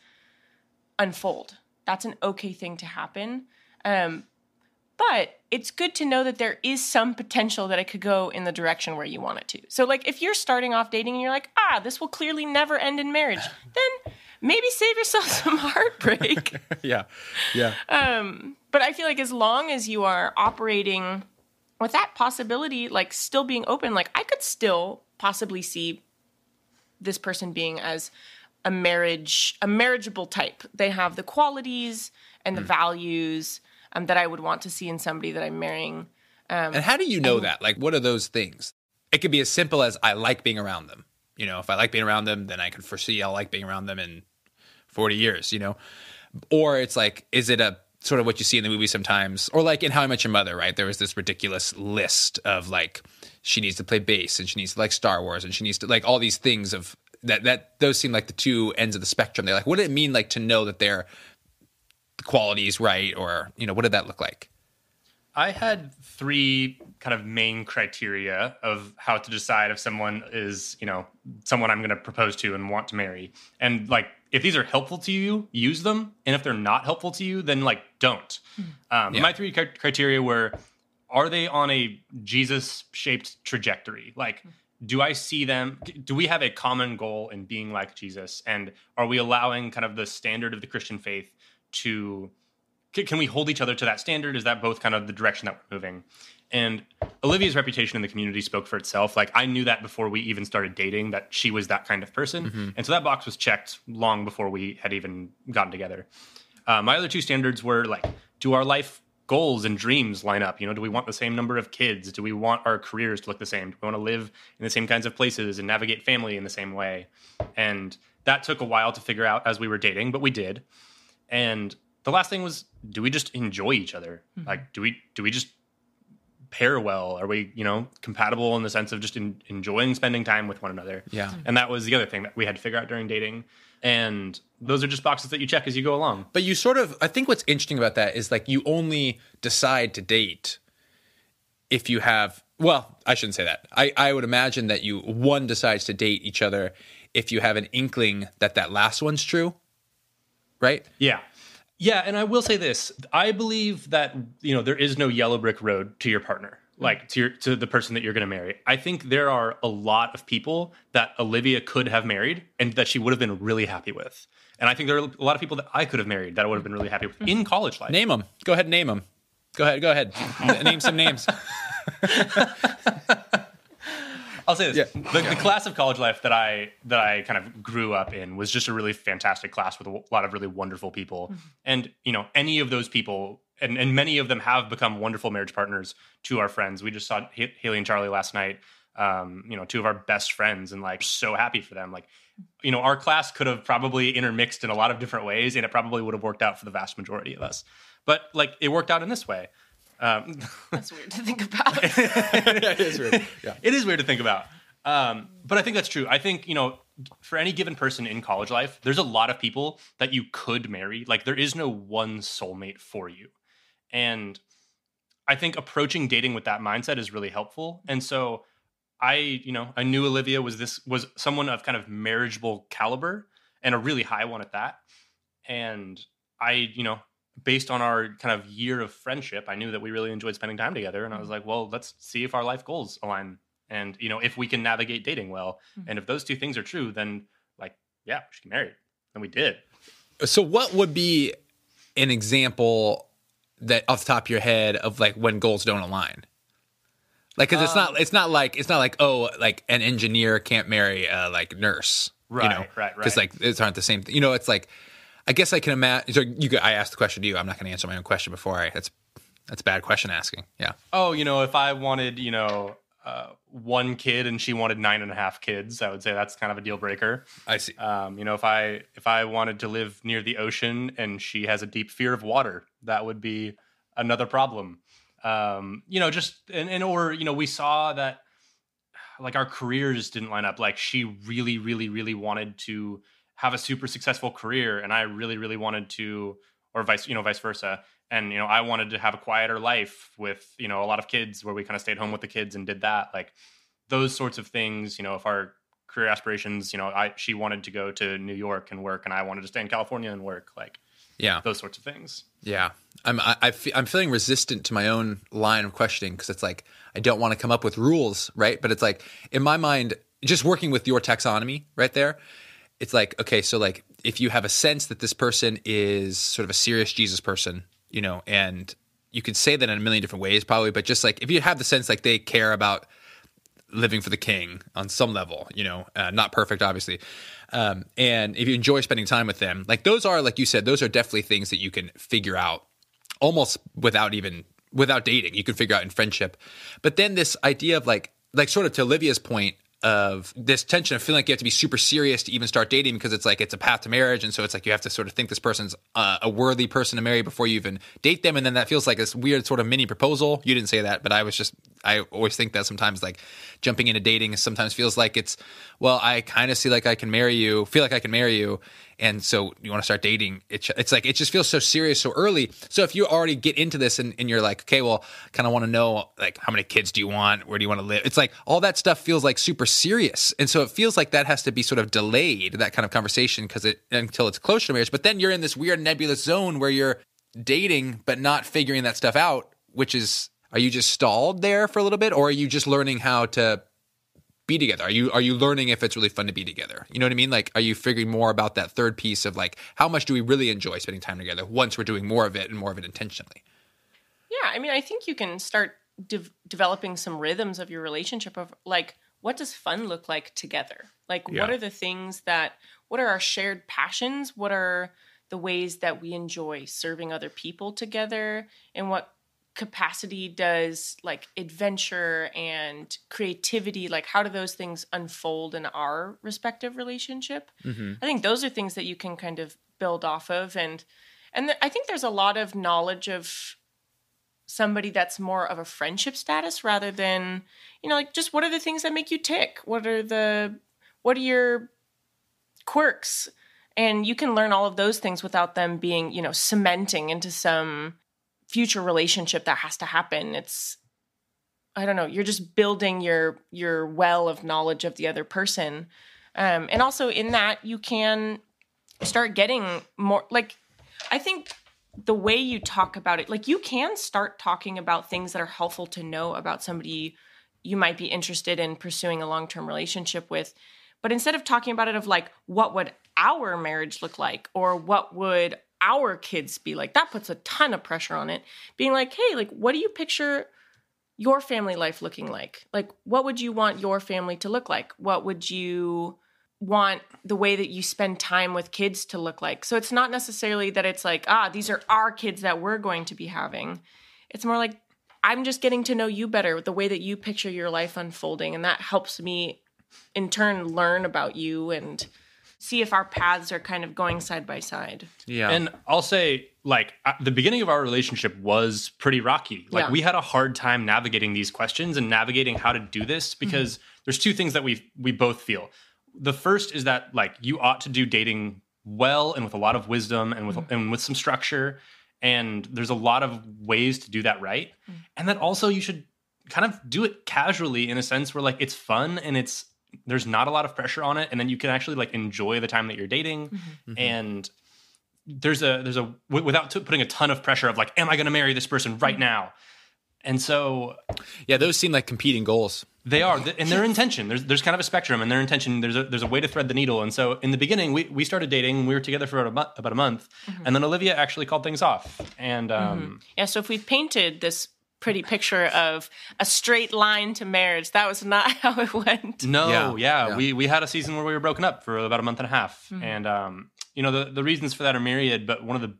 unfold. That's an okay thing to happen. Um, But it's good to know that there is some potential that it could go in the direction where you want it to. So, like, if you're starting off dating and you're like, ah, this will clearly never end in marriage, then maybe save yourself some heartbreak. Yeah, yeah. Um, but I feel like as long as you are operating with that possibility, like, still being open, like, I could still possibly see this person being as a marriage, a marriageable type. They have the qualities and the mm. values Um, that I would want to see in somebody that I'm marrying. Um, and how do you know and- that? Like, what are those things? It could be as simple as I like being around them. You know, if I like being around them, then I can foresee I'll like being around them in forty years, you know? Or it's like, is it a sort of what you see in the movie sometimes? Or like in How I Met Your Mother, right? There was this ridiculous list of like, she needs to play bass and she needs to like Star Wars and she needs to like all these things of that, that those seem like the two ends of the spectrum. They're like, what did it mean like to know that they're the qualities right, or, you know, what did that look like? I had three kind of main criteria of how to decide if someone is, you know, someone I'm going to propose to and want to marry. And, like, if these are helpful to you, use them. And if they're not helpful to you, then, like, don't. Um, yeah. My three criteria were, are they on a Jesus-shaped trajectory? Like, do I see them? Do we have a common goal in being like Jesus? And are we allowing kind of the standard of the Christian faith to, can we hold each other to that standard? Is that both kind of the direction that we're moving? And Olivia's reputation in the community spoke for itself. Like, I knew that before we even started dating, that she was that kind of person. Mm-hmm. And so that box was checked long before we had even gotten together. Uh, my other two standards were, like, do our life goals and dreams line up? You know, do we want the same number of kids? Do we want our careers to look the same? Do we want to live in the same kinds of places and navigate family in the same way? And that took a while to figure out as we were dating, but we did. And the last thing was, do we just enjoy each other? Mm-hmm. Like, do we do we just pair well? Are we, you know, compatible in the sense of just in, enjoying spending time with one another? Yeah. And that was the other thing that we had to figure out during dating. And those are just boxes that you check as you go along. But you sort of, I think what's interesting about that is, like, you only decide to date if you have, well, I shouldn't say that. I, I would imagine that you, one decides to date each other if you have an inkling that that last one's true. Right? Yeah. Yeah. And I will say this. I believe that, you know, there is no yellow brick road to your partner, like to your, to the person that you're going to marry. I think there are a lot of people that Olivia could have married and that she would have been really happy with. And I think there are a lot of people that I could have married that I would have been really happy with in college life. Name them. Go ahead and name them. Go ahead. Go ahead. Name some names. I'll say this. Yeah. The, yeah. the class of college life that I that I kind of grew up in was just a really fantastic class with a lot of really wonderful people. Mm-hmm. And, you know, any of those people, and, and many of them have become wonderful marriage partners to our friends. We just saw H- Haley and Charlie last night, um, you know, two of our best friends, and like so happy for them. Like, you know, our class could have probably intermixed in a lot of different ways, and it probably would have worked out for the vast majority of us. But like it worked out in this way. Um, that's weird to think about. yeah, it is weird. Yeah. It is weird to think about. Um, but I think that's true. I think, you know, for any given person in college life, there's a lot of people that you could marry. Like there is no one soulmate for you. And I think approaching dating with that mindset is really helpful. And so I, you know, I knew Olivia was this, was someone of kind of marriageable caliber and a really high one at that. And I, you know, based on our kind of year of friendship, I knew that we really enjoyed spending time together. And I was like, well, let's see if our life goals align and, you know, if we can navigate dating well. Mm-hmm. And if those two things are true, then like, yeah, we should get married. And we did. So what would be an example that off the top of your head of like when goals don't align? Like, cause um, it's not, it's not like, it's not like, oh, like an engineer can't marry a like nurse, right, you know, right, right. Cause like, it's aren't the same thing. You know, it's like, I guess I can imagine. So you, could, I asked the question to you. I'm not going to answer my own question before I. That's that's bad question asking. Yeah. Oh, you know, if I wanted, you know, uh, one kid and she wanted nine and a half kids, I would say that's kind of a deal breaker. I see. Um, you know, if I if I wanted to live near the ocean and she has a deep fear of water, that would be another problem. Um, you know, just and, and or you know, we saw that like our careers didn't line up. Like she really, really, really wanted to have a super successful career, and I really, really wanted to, or vice, you know, vice versa. And, you know, I wanted to have a quieter life with, you know, a lot of kids where we kind of stayed home with the kids and did that. Like those sorts of things, you know, if our career aspirations, you know, I, she wanted to go to New York and work, and I wanted to stay in California and work, like, yeah, those sorts of things. Yeah. I'm, I, I fe- I'm feeling resistant to my own line of questioning. Cause it's like, I don't want to come up with rules. Right. But it's like, in my mind, just working with your taxonomy right there, it's like, okay, so like if you have a sense that this person is sort of a serious Jesus person, you know, and you could say that in a million different ways probably, but just like if you have the sense like they care about living for the king on some level, you know, uh, not perfect obviously, um, and if you enjoy spending time with them, like those are, like you said, those are definitely things that you can figure out almost without even, without dating, you can figure out in friendship. But then this idea of like, like sort of to Olivia's point, of this tension of feeling like you have to be super serious to even start dating because it's like it's a path to marriage, and so it's like you have to sort of think this person's uh, a worthy person to marry before you even date them, and then that feels like this weird sort of mini proposal. You didn't say that, but I was just I always think that sometimes like jumping into dating sometimes feels like it's, well, I kind of see like I can marry you, feel like I can marry you, and so you want to start dating. It, it's like it just feels so serious so early. So if you already get into this and, and you're like, okay, well, kind of want to know like how many kids do you want, where do you want to live? It's like all that stuff feels like super serious, and so it feels like that has to be sort of delayed, that kind of conversation, because it until it's closer to marriage. But then you're in this weird nebulous zone where you're dating but not figuring that stuff out, which is, are you just stalled there for a little bit, or are you just learning how to be together? Are you are you learning if it's really fun to be together? You know what I mean? Like, are you figuring more about that third piece of like how much do we really enjoy spending time together once we're doing more of it and more of it intentionally? Yeah, I mean, I think you can start de- developing some rhythms of your relationship of like, what does fun look like together? Like, yeah. what are the things that, what are our shared passions? What are the ways that we enjoy serving other people together? In what capacity does like adventure and creativity, like how do those things unfold in our respective relationship? Mm-hmm. I think those are things that you can kind of build off of. And, and th- I think there's a lot of knowledge of somebody that's more of a friendship status rather than, you know, like just what are the things that make you tick? What are the, what are your quirks? And you can learn all of those things without them being, you know, cementing into some future relationship that has to happen. It's, I don't know, you're just building your, your well of knowledge of the other person. Um, and also in that you can start getting more, like, I think the way you talk about it, like you can start talking about things that are helpful to know about somebody you might be interested in pursuing a long-term relationship with. But instead of talking about it of like, what would our marriage look like? Or what would our kids be like? That puts a ton of pressure on it. Being like, hey, like, what do you picture your family life looking like? Like, what would you want your family to look like? What would you want the way that you spend time with kids to look like? So it's not necessarily that it's like, ah, these are our kids that we're going to be having. It's more like, I'm just getting to know you better, the way that you picture your life unfolding. And that helps me in turn learn about you and see if our paths are kind of going side by side. Yeah. And I'll say, like, the beginning of our relationship was pretty rocky. Like, yeah. we had a hard time navigating these questions and navigating how to do this, because mm-hmm. there's two things that we we both feel. The first is that, like, you ought to do dating well and with a lot of wisdom and with mm-hmm. and with some structure. And there's a lot of ways to do that right. Mm-hmm. And that also you should kind of do it casually, in a sense where, like, it's fun and it's there's not a lot of pressure on it. And then you can actually, like, enjoy the time that you're dating. Mm-hmm. And there's a, there's a, w- without t- putting a ton of pressure of, like, am I going to marry this person right mm-hmm. now? And so. Yeah, those seem like competing goals. They are. Th- and their intention, there's there's kind of a spectrum in their intention. There's a, there's a way to thread the needle. And so in the beginning, we, we started dating. We were together for about a, mu- about a month. Mm-hmm. And then Olivia actually called things off. And um, mm-hmm. yeah, so if we've painted this pretty picture of a straight line to marriage, that was not how it went. No, yeah. yeah. yeah. We we had a season where we were broken up for about a month and a half. Mm-hmm. And, um, you know, the, the reasons for that are myriad. But one of the,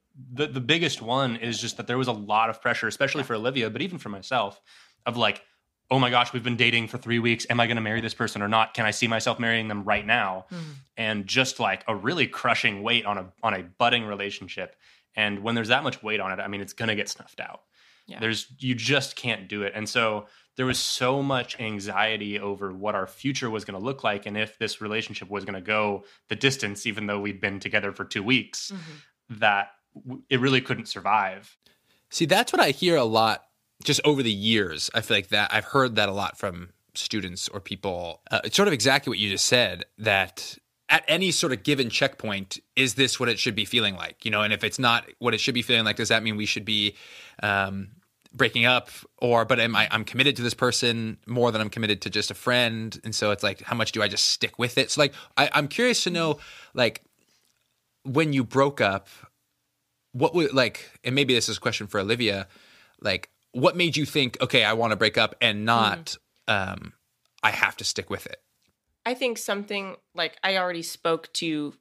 the, the biggest one is just that there was a lot of pressure, especially for Olivia, but even for myself, of, like, oh my gosh, we've been dating for three weeks. Am I going to marry this person or not? Can I see myself marrying them right now? Mm-hmm. And just, like, a really crushing weight on a on a budding relationship. And when there's that much weight on it, I mean, it's going to get snuffed out. Yeah. There's, you just can't do it. And so there was so much anxiety over what our future was going to look like. And if this relationship was going to go the distance, even though we'd been together for two weeks, mm-hmm. that w- it really couldn't survive. See, that's what I hear a lot just over the years. I feel like that I've heard that a lot from students or people. Uh, it's sort of exactly what you just said, that at any sort of given checkpoint, is this what it should be feeling like? You know, and if it's not what it should be feeling like, does that mean we should be um, breaking up? Or, but am I, I'm committed to this person more than I'm committed to just a friend. And so it's like, how much do I just stick with it? So, like, I, I'm curious to know, like, when you broke up, what would, like, and maybe this is a question for Olivia, like, what made you think, okay, I want to break up, and not, mm-hmm. um, I have to stick with it? I think something, like, I already spoke to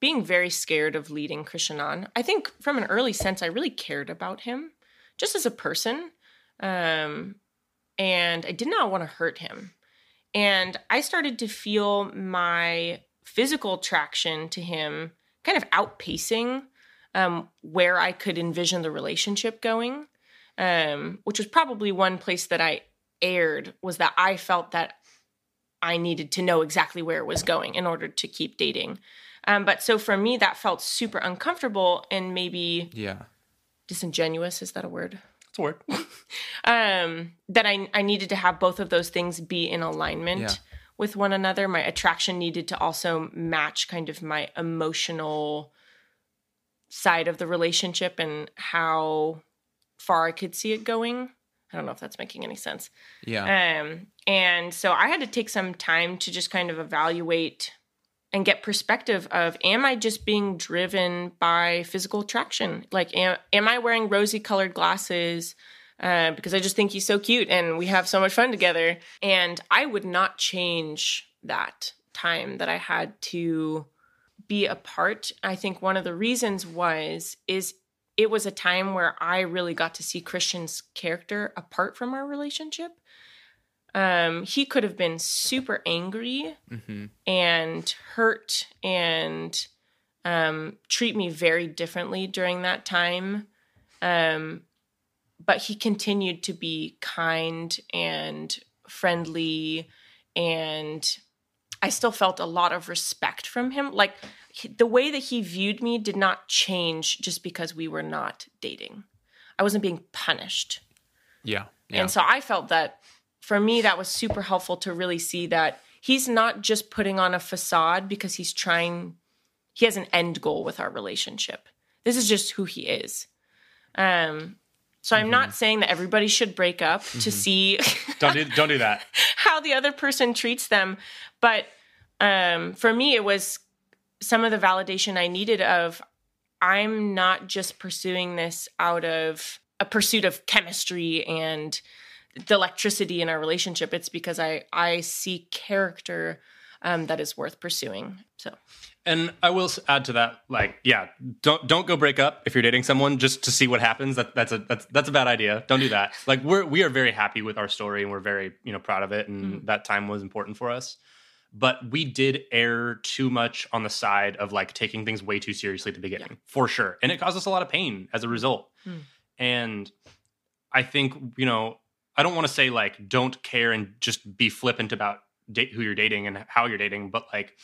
being very scared of leading Christian on. I think from an early sense, I really cared about him just as a person. Um, and I did not want to hurt him. And I started to feel my physical attraction to him kind of outpacing um, where I could envision the relationship going, um, which was probably one place that I erred, was that I felt that I needed to know exactly where it was going in order to keep dating. Um, but so for me, that felt super uncomfortable and maybe yeah. disingenuous. Is that a word? It's a word. um, that I, I needed to have both of those things be in alignment yeah. with one another. My attraction needed to also match kind of my emotional side of the relationship and how far I could see it going. I don't know if that's making any sense. Yeah. Um, and so I had to take some time to just kind of evaluate and get perspective of, am I just being driven by physical attraction? Like, am, am I wearing rosy-colored glasses uh, because I just think he's so cute and we have so much fun together? And I would not change that time that I had to be apart. I think one of the reasons was is it was a time where I really got to see Christian's character apart from our relationship. Um, he could have been super angry mm-hmm. and hurt and um, treat me very differently during that time. Um, but he continued to be kind and friendly, and I still felt a lot of respect from him. Like, the way that he viewed me did not change just because we were not dating. I wasn't being punished. Yeah. yeah. And so I felt that, for me, that was super helpful to really see that he's not just putting on a facade because he's trying, he has an end goal with our relationship. This is just who he is. Um, so mm-hmm. I'm not saying that everybody should break up mm-hmm. to see. don't do, don't do that. How the other person treats them. But um, for me, it was some of the validation I needed of, I'm not just pursuing this out of a pursuit of chemistry and the electricity in our relationship. It's because I, I see character um, that is worth pursuing. So, and I will add to that, like, yeah, don't don't go break up if you're dating someone just to see what happens. That that's a that's that's a bad idea. Don't do that. Like, we're we are very happy with our story and we're very you know proud of it, and mm-hmm. that time was important for us. But we did err too much on the side of like taking things way too seriously at the beginning, yeah. for sure, and it caused us a lot of pain as a result. Mm. And I think you know. I don't want to say like don't care and just be flippant about date who you're dating and how you're dating, but like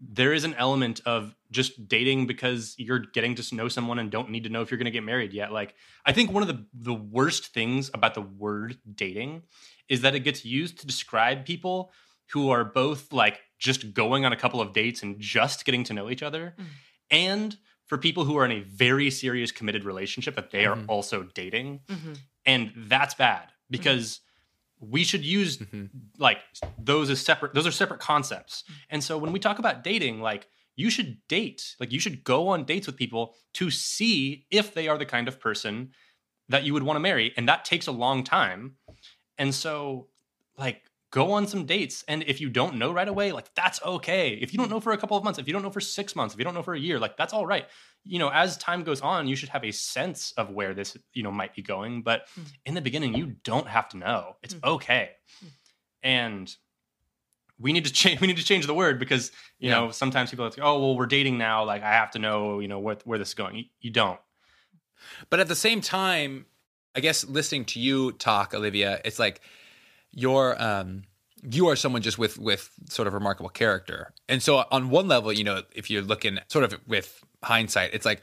there is an element of just dating because you're getting to know someone and don't need to know if you're going to get married yet. Like, I think one of the, the worst things about the word dating is that it gets used to describe people who are both like just going on a couple of dates and just getting to know each other, mm. and for people who are in a very serious committed relationship that they mm-hmm. are also dating, mm-hmm. and that's bad. Because mm-hmm. we should use mm-hmm. like those as separate, those are separate concepts. Mm-hmm. And so when we talk about dating, like you should date, like you should go on dates with people to see if they are the kind of person that you would want to marry. And that takes a long time. And so like go on some dates. And if you don't know right away, like that's okay. If you don't know for a couple of months, if you don't know for six months, if you don't know for a year, like that's all right. You know, as time goes on, you should have a sense of where this, you know, might be going. But mm. in the beginning, you don't have to know. It's mm. okay. Mm. And we need to change. We need to change the word because, you yeah. know, sometimes people are like, oh, well, we're dating now. Like, I have to know, you know, what, where this is going. You, you don't. But at the same time, I guess listening to you talk, Olivia, it's like you're um, you are someone just with with sort of remarkable character. And so on one level, you know, if you're looking sort of with hindsight, it's like,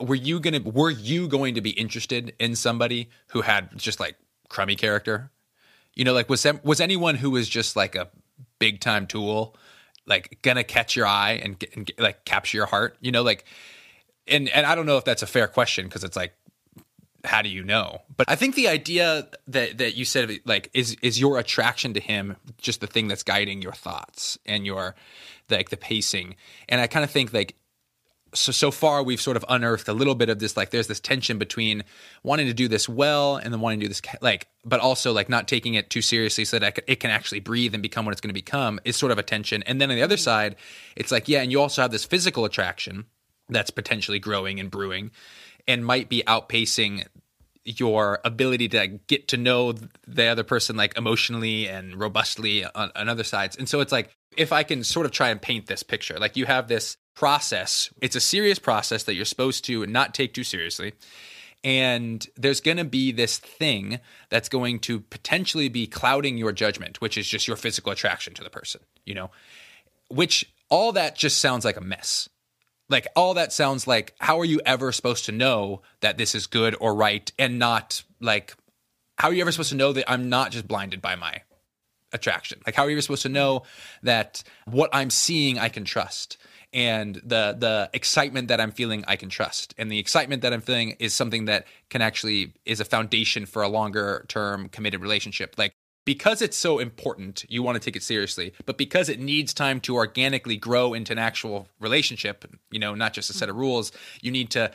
were you gonna were you going to be interested in somebody who had just like crummy character? You know, like was sem- was anyone who was just like a big time tool like gonna catch your eye and, get, and get, like capture your heart? You know, like, and and I don't know if that's a fair question because it's like, how do you know? But I think the idea that that you said, like, is is your attraction to him just the thing that's guiding your thoughts and your like the pacing? And I kind of think like. So, so far we've sort of unearthed a little bit of this, like there's this tension between wanting to do this well and then wanting to do this, like, but also like not taking it too seriously so that I could, it can actually breathe and become what it's going to become is sort of a tension. And then on the other side, it's like, yeah, and you also have this physical attraction that's potentially growing and brewing and might be outpacing your ability to get to know the other person like emotionally and robustly on, on other sides. And so it's like, if I can sort of try and paint this picture, like you have this process, it's a serious process that you're supposed to not take too seriously. And there's going to be this thing that's going to potentially be clouding your judgment, which is just your physical attraction to the person, you know, which all that just sounds like a mess. Like all that sounds like, how are you ever supposed to know that this is good or right? And not like, how are you ever supposed to know that I'm not just blinded by my attraction? Like, how are you supposed to know that what I'm seeing, I can trust? And the the excitement that I'm feeling, I can trust. And the excitement that I'm feeling is something that can actually is a foundation for a longer term committed relationship. Like, because it's so important, you want to take it seriously. But because it needs time to organically grow into an actual relationship, you know, not just a set of rules, you need to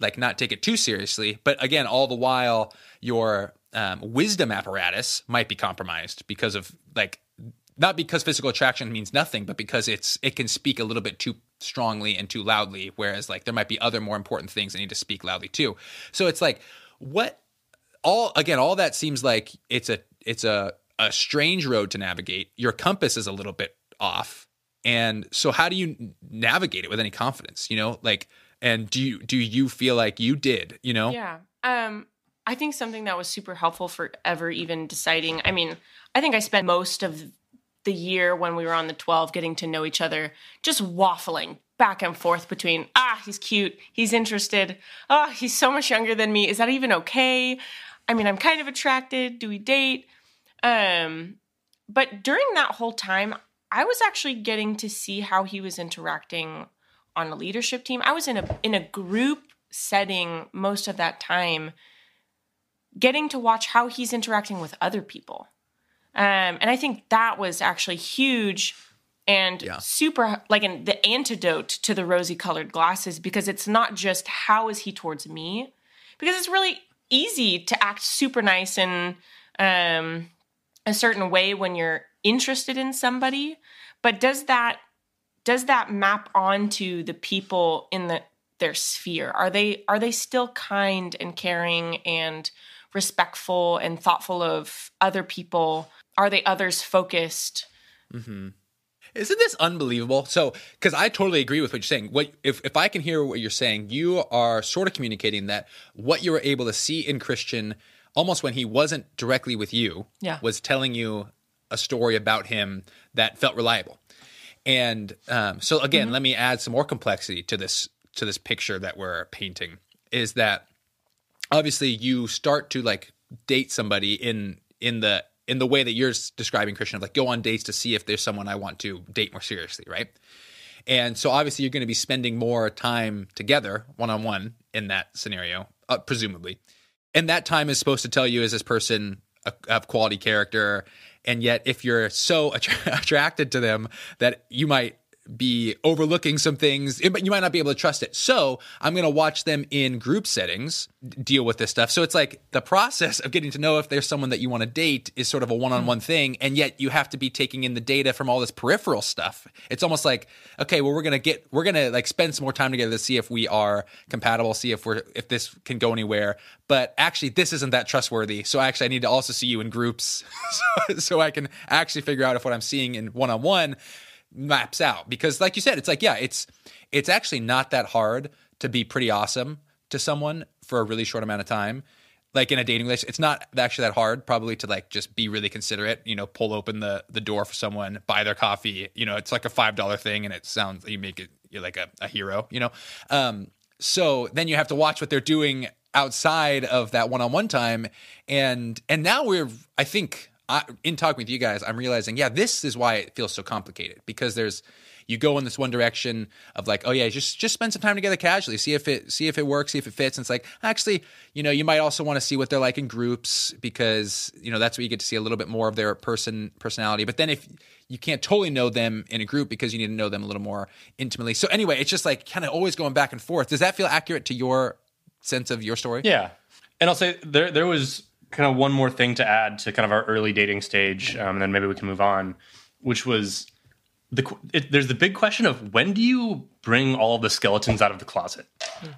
like not take it too seriously. But again, all the while your um, wisdom apparatus might be compromised because of like, not because physical attraction means nothing, but because it's it can speak a little bit too strongly and too loudly, whereas like there might be other more important things that need to speak loudly too. So it's like what all again, all that seems like it's a it's a, a strange road to navigate. Your compass is a little bit off. And so how do you navigate it with any confidence? You know, like, and do you do you feel like you did, you know? Yeah. Um I think something that was super helpful for ever even deciding. I mean, I think I spent most of the year when we were on the twelve getting to know each other, just waffling back and forth between, ah, he's cute, he's interested, ah, oh, he's so much younger than me, is that even okay? I mean, I'm kind of attracted, do we date? Um, but during that whole time, I was actually getting to see how he was interacting on a leadership team. I was in a in a group setting most of that time, getting to watch how he's interacting with other people. Um, and I think that was actually huge and yeah. super like an, the antidote to the rosy colored glasses, because it's not just how is he towards me, because it's really easy to act super nice and um, a certain way when you're interested in somebody, but does that does that map onto the people in the their sphere? Are they are they still kind and caring and respectful and thoughtful of other people? Are they others focused? Mm-hmm. Isn't this unbelievable? So, because I totally agree with what you're saying. What if, if I can hear what you're saying, you are sort of communicating that what you were able to see in Christian, almost when he wasn't directly with you, yeah. was telling you a story about him that felt reliable. And um, so, again, mm-hmm. let me add some more complexity to this to this picture that we're painting. Is that obviously you start to like date somebody in in the in the way that you're describing, Christian, of like go on dates to see if there's someone I want to date more seriously, right? And so obviously you're going to be spending more time together one-on-one in that scenario, uh, presumably. And that time is supposed to tell you, is this person a, a quality character? And yet if you're so attra- attracted to them that you might be overlooking some things, but you might not be able to trust it. So I'm going to watch them in group settings deal with this stuff. So it's like the process of getting to know if there's someone that you want to date is sort of a one-on-one thing. And yet you have to be taking in the data from all this peripheral stuff. It's almost like, okay, well, we're going to get, we're going to like spend some more time together to see if we are compatible, see if we're, if this can go anywhere, but actually this isn't that trustworthy. So actually I need to also see you in groups so, so I can actually figure out if what I'm seeing in one-on-one maps out. Because like you said, it's like, yeah, it's it's actually not that hard to be pretty awesome to someone for a really short amount of time. Like in a dating relationship, it's not actually that hard probably to like just be really considerate, you know, pull open the the door for someone, buy their coffee, you know, it's like a five dollar thing and it sounds, you make it, you're like a, a hero, you know? Um, so then you have to watch what they're doing outside of that one-on-one time. And, and now we're, I think, I, in talking with you guys, I'm realizing, yeah, this is why it feels so complicated, because there's, you go in this one direction of like, oh yeah, just just spend some time together casually, see if it see if it works, see if it fits. And it's like, actually, you know, you might also want to see what they're like in groups, because you know that's where you get to see a little bit more of their person personality. But then if you can't totally know them in a group because you need to know them a little more intimately. So anyway, it's just like kind of always going back and forth. Does that feel accurate to your sense of your story? Yeah, and I'll say there there was. Kind of one more thing to add to kind of our early dating stage, um, and then maybe we can move on, which was the it, there's the big question of when do you bring all the skeletons out of the closet?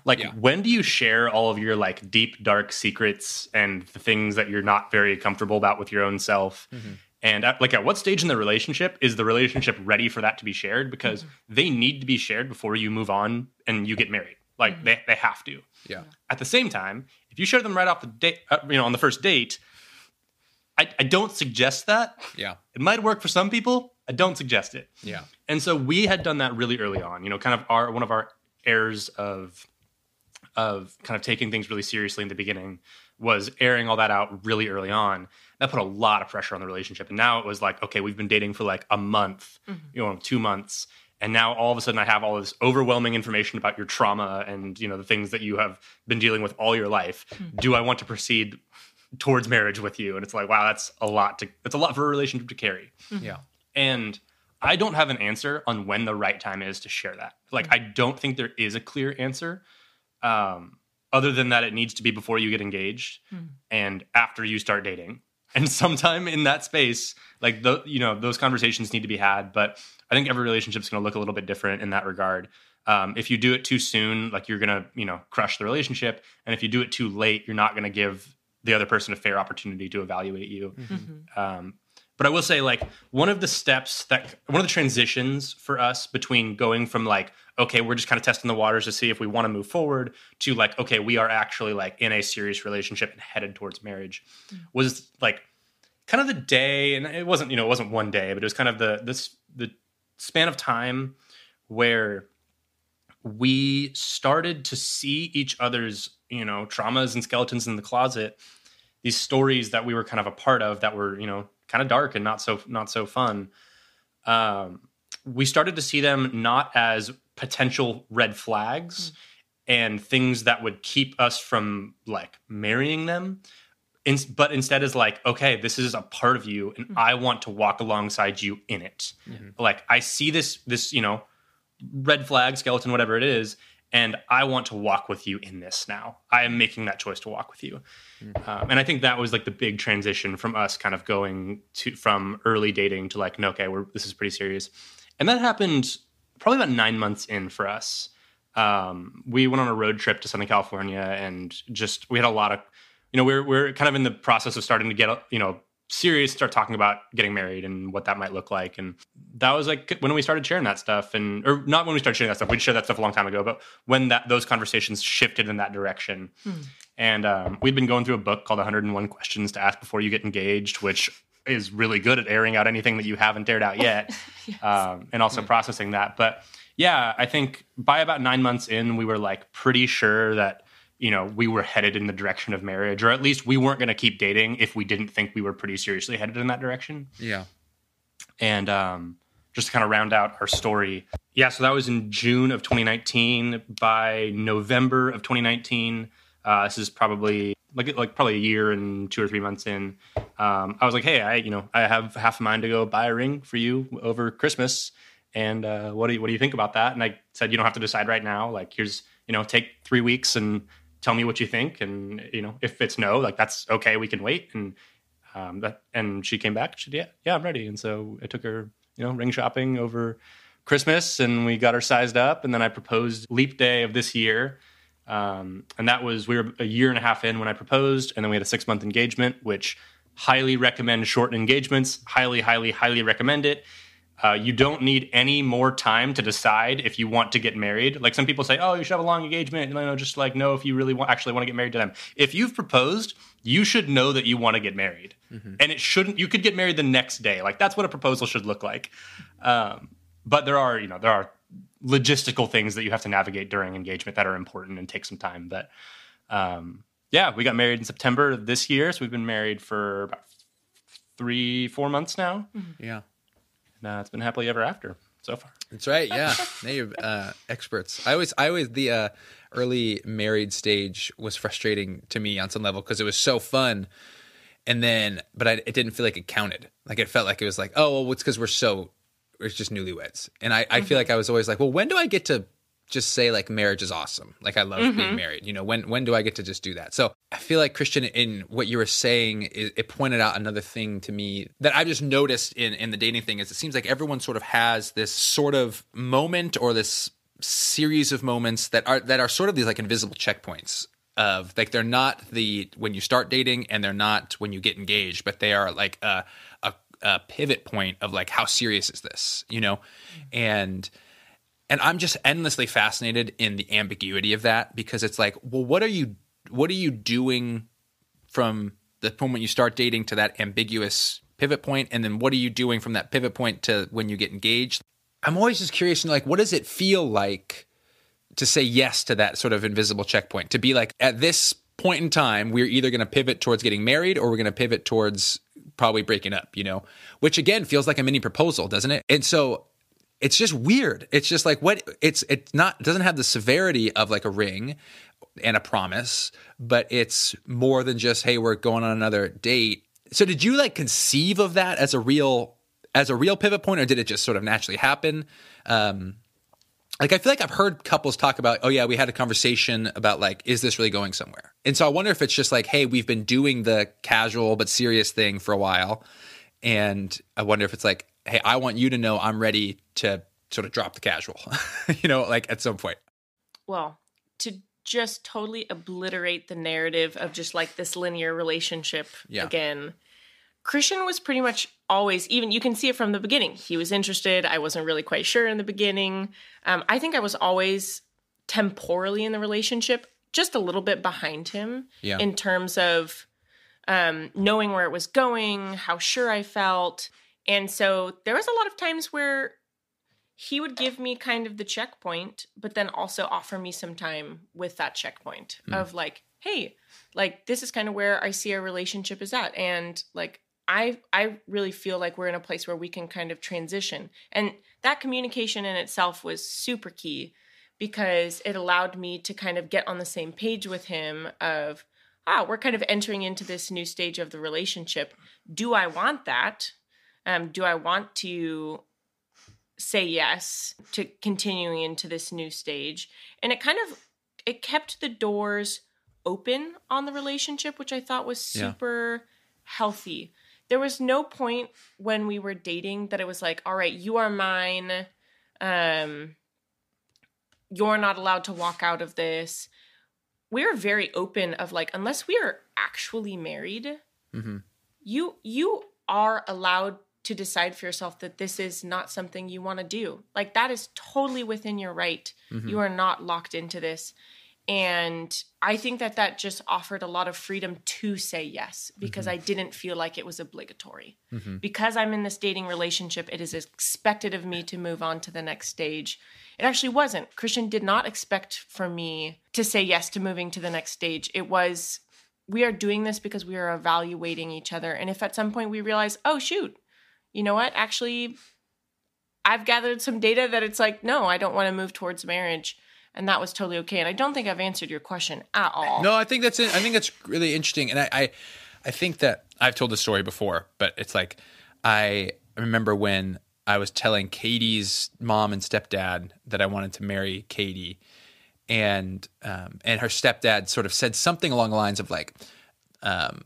Like, yeah. when do you share all of your like deep, dark secrets and the things that you're not very comfortable about with your own self? Mm-hmm. And at, like at what stage in the relationship is the relationship ready for that to be shared? Because mm-hmm. they need to be shared before you move on and you get married. Like mm-hmm. they, they have to. Yeah. At the same time, if you share them right off the date, uh, you know, on the first date, I, I don't suggest that. Yeah. It might work for some people. I don't suggest it. Yeah. And so we had done that really early on. You know, kind of our one of our errors of of kind of taking things really seriously in the beginning was airing all that out really early on. That put a lot of pressure on the relationship. And now it was like, okay, we've been dating for like a month, mm-hmm. you know, two months. And now all of a sudden I have all this overwhelming information about your trauma and, you know, the things that you have been dealing with all your life. Mm-hmm. Do I want to proceed towards marriage with you? And it's like, wow, that's a lot to that's a lot for a relationship to carry. Mm-hmm. Yeah. And I don't have an answer on when the right time is to share that. Like, mm-hmm. I don't think there is a clear answer. Um, other than that, it needs to be before you get engaged mm-hmm. and after you start dating. And sometime in that space, like, the, you know, those conversations need to be had. But I think every relationship is going to look a little bit different in that regard. Um, if you do it too soon, like, you're going to, you know, crush the relationship. And if you do it too late, you're not going to give the other person a fair opportunity to evaluate you. Mm-hmm. Um, but I will say, like, one of the steps that – one of the transitions for us between going from, like, okay, we're just kind of testing the waters to see if we want to move forward to, like, okay, we are actually, like, in a serious relationship and headed towards marriage mm-hmm. was, like, kind of the day – and it wasn't, you know, it wasn't one day, but it was kind of the this the span of time where we started to see each other's, you know, traumas and skeletons in the closet, these stories that we were kind of a part of that were, you know, kind of dark and not so not so fun. Um, we started to see them not as potential red flags mm. and things that would keep us from, like, marrying them, in, but instead is like, okay, this is a part of you and mm-hmm. I want to walk alongside you in it. Mm-hmm. Like, I see this, this, you know, red flag, skeleton, whatever it is, and I want to walk with you in this now. I am making that choice to walk with you. Mm. Um, and I think that was like the big transition from us kind of going to from early dating to like, no, okay, we're, this is pretty serious. And that happened probably about nine months in for us. Um, we went on a road trip to Southern California and just, we had a lot of, you know, we're, we're kind of in the process of starting to get, you know, serious, start talking about getting married and what that might look like. And that was like when we started sharing that stuff, and or not when we started sharing that stuff, we'd shared that stuff a long time ago, but when that those conversations shifted in that direction. Mm. And um, we'd been going through a book called one oh one Questions to Ask Before You Get Engaged, which is really good at airing out anything that you haven't aired out yet. Yes. um, and also mm. processing that. But yeah, I think by about nine months in, we were like pretty sure that, you know, we were headed in the direction of marriage, or at least we weren't going to keep dating if we didn't think we were pretty seriously headed in that direction. Yeah. And um, just to kind of round out our story. Yeah, so that was in June of twenty nineteen. By November of twenty nineteen, uh, this is probably like like probably a year and two or three months in. Um, I was like, hey, I you know I have half a mind to go buy a ring for you over Christmas, and uh, what do you, what do you think about that? And I said, you don't have to decide right now. Like, here's you know take three weeks and tell me what you think. And, you know, if it's no, like, that's okay. We can wait. And, um, that, and she came back. She said, yeah, yeah, I'm ready. And so I took her, you know, ring shopping over Christmas, and we got her sized up. And then I proposed leap day of this year. Um, and that was, we were a year and a half in when I proposed, and then we had a six month engagement, which highly recommend short engagements. Highly, highly, highly recommend it. Uh, you don't need any more time to decide if you want to get married. Like, some people say, oh, you should have a long engagement. And I know, just like, no, if you really want, actually want to get married to them. If you've proposed, you should know that you want to get married. Mm-hmm. And it shouldn't, you could get married the next day. Like, that's what a proposal should look like. Um, but there are, you know, there are logistical things that you have to navigate during engagement that are important and take some time. But um, yeah, we got married in September of this year. So we've been married for about three, four months now. Mm-hmm. Yeah. No, it's been happily ever after so far. That's right. Yeah. Now you're uh, experts. I always, I always, the uh, early married stage was frustrating to me on some level because it was so fun. And then, but I, it didn't feel like it counted. Like, it felt like it was like, oh, well, it's because we're so, it's just newlyweds. And I, I feel like I was always like, well, when do I get to just say, like, marriage is awesome? Like, I love mm-hmm. being married. You know, when when do I get to just do that? So I feel like, Christian, in what you were saying, it, it pointed out another thing to me that I've just noticed in, in the dating thing is it seems like everyone sort of has this sort of moment or this series of moments that are that are sort of these, like, invisible checkpoints of, like, they're not the when you start dating and they're not when you get engaged, but they are, like, a, a, a pivot point of, like, how serious is this, you know? And... And I'm just endlessly fascinated in the ambiguity of that, because it's like, well, what are you what are you doing from the moment you start dating to that ambiguous pivot point? And then what are you doing from that pivot point to when you get engaged? I'm always just curious, like, what does it feel like to say yes to that sort of invisible checkpoint? To be like, at this point in time, we're either going to pivot towards getting married or we're going to pivot towards probably breaking up, you know, which again feels like a mini proposal, doesn't it? And so it's just weird. It's just like what it's it's not it doesn't have the severity of like a ring and a promise, but it's more than just, hey, we're going on another date. So did you like conceive of that as a real as a real pivot point, or did it just sort of naturally happen? Um, like I feel like I've heard couples talk about, oh yeah, we had a conversation about like, is this really going somewhere? And so I wonder if it's just like, hey, we've been doing the casual but serious thing for a while, and I wonder if it's like, hey, I want you to know I'm ready to sort of drop the casual, you know, like at some point. Well, to just totally obliterate the narrative of just like this linear relationship yeah. again, Christian was pretty much always, even you can see it from the beginning. He was interested. I wasn't really quite sure in the beginning. Um, I think I was always temporally in the relationship, just a little bit behind him yeah. in terms of um, knowing where it was going, how sure I felt. And so there was a lot of times where he would give me kind of the checkpoint, but then also offer me some time with that checkpoint mm. of like, hey, like this is kind of where I see our relationship is at. And like, I I really feel like we're in a place where we can kind of transition. And that communication in itself was super key because it allowed me to kind of get on the same page with him of, ah, we're kind of entering into this new stage of the relationship. Do I want that? Um, do I want to say yes to continuing into this new stage. And it kind of, it kept the doors open on the relationship, which I thought was super yeah. healthy. There was no point when we were dating that it was like, all right, you are mine. Um, you're not allowed to walk out of this. We were very open of like, unless we are actually married, mm-hmm. you you are allowed to decide for yourself that this is not something you want to do. Like, that is totally within your right. Mm-hmm. You are not locked into this. And I think that that just offered a lot of freedom to say yes, because mm-hmm. I didn't feel like it was obligatory. Mm-hmm. Because I'm in this dating relationship, it is expected of me to move on to the next stage. It actually wasn't. Christian did not expect for me to say yes to moving to the next stage. It was, we are doing this because we are evaluating each other. And if at some point we realize, oh, shoot, you know what? Actually, I've gathered some data that it's like, no, I don't want to move towards marriage. And that was totally okay. And I don't think I've answered your question at all. No, I think that's it. I think that's really interesting. And I, I, I think that I've told this story before, but it's like, I remember when I was telling Katie's mom and stepdad that I wanted to marry Katie, and um, and her stepdad sort of said something along the lines of like, um,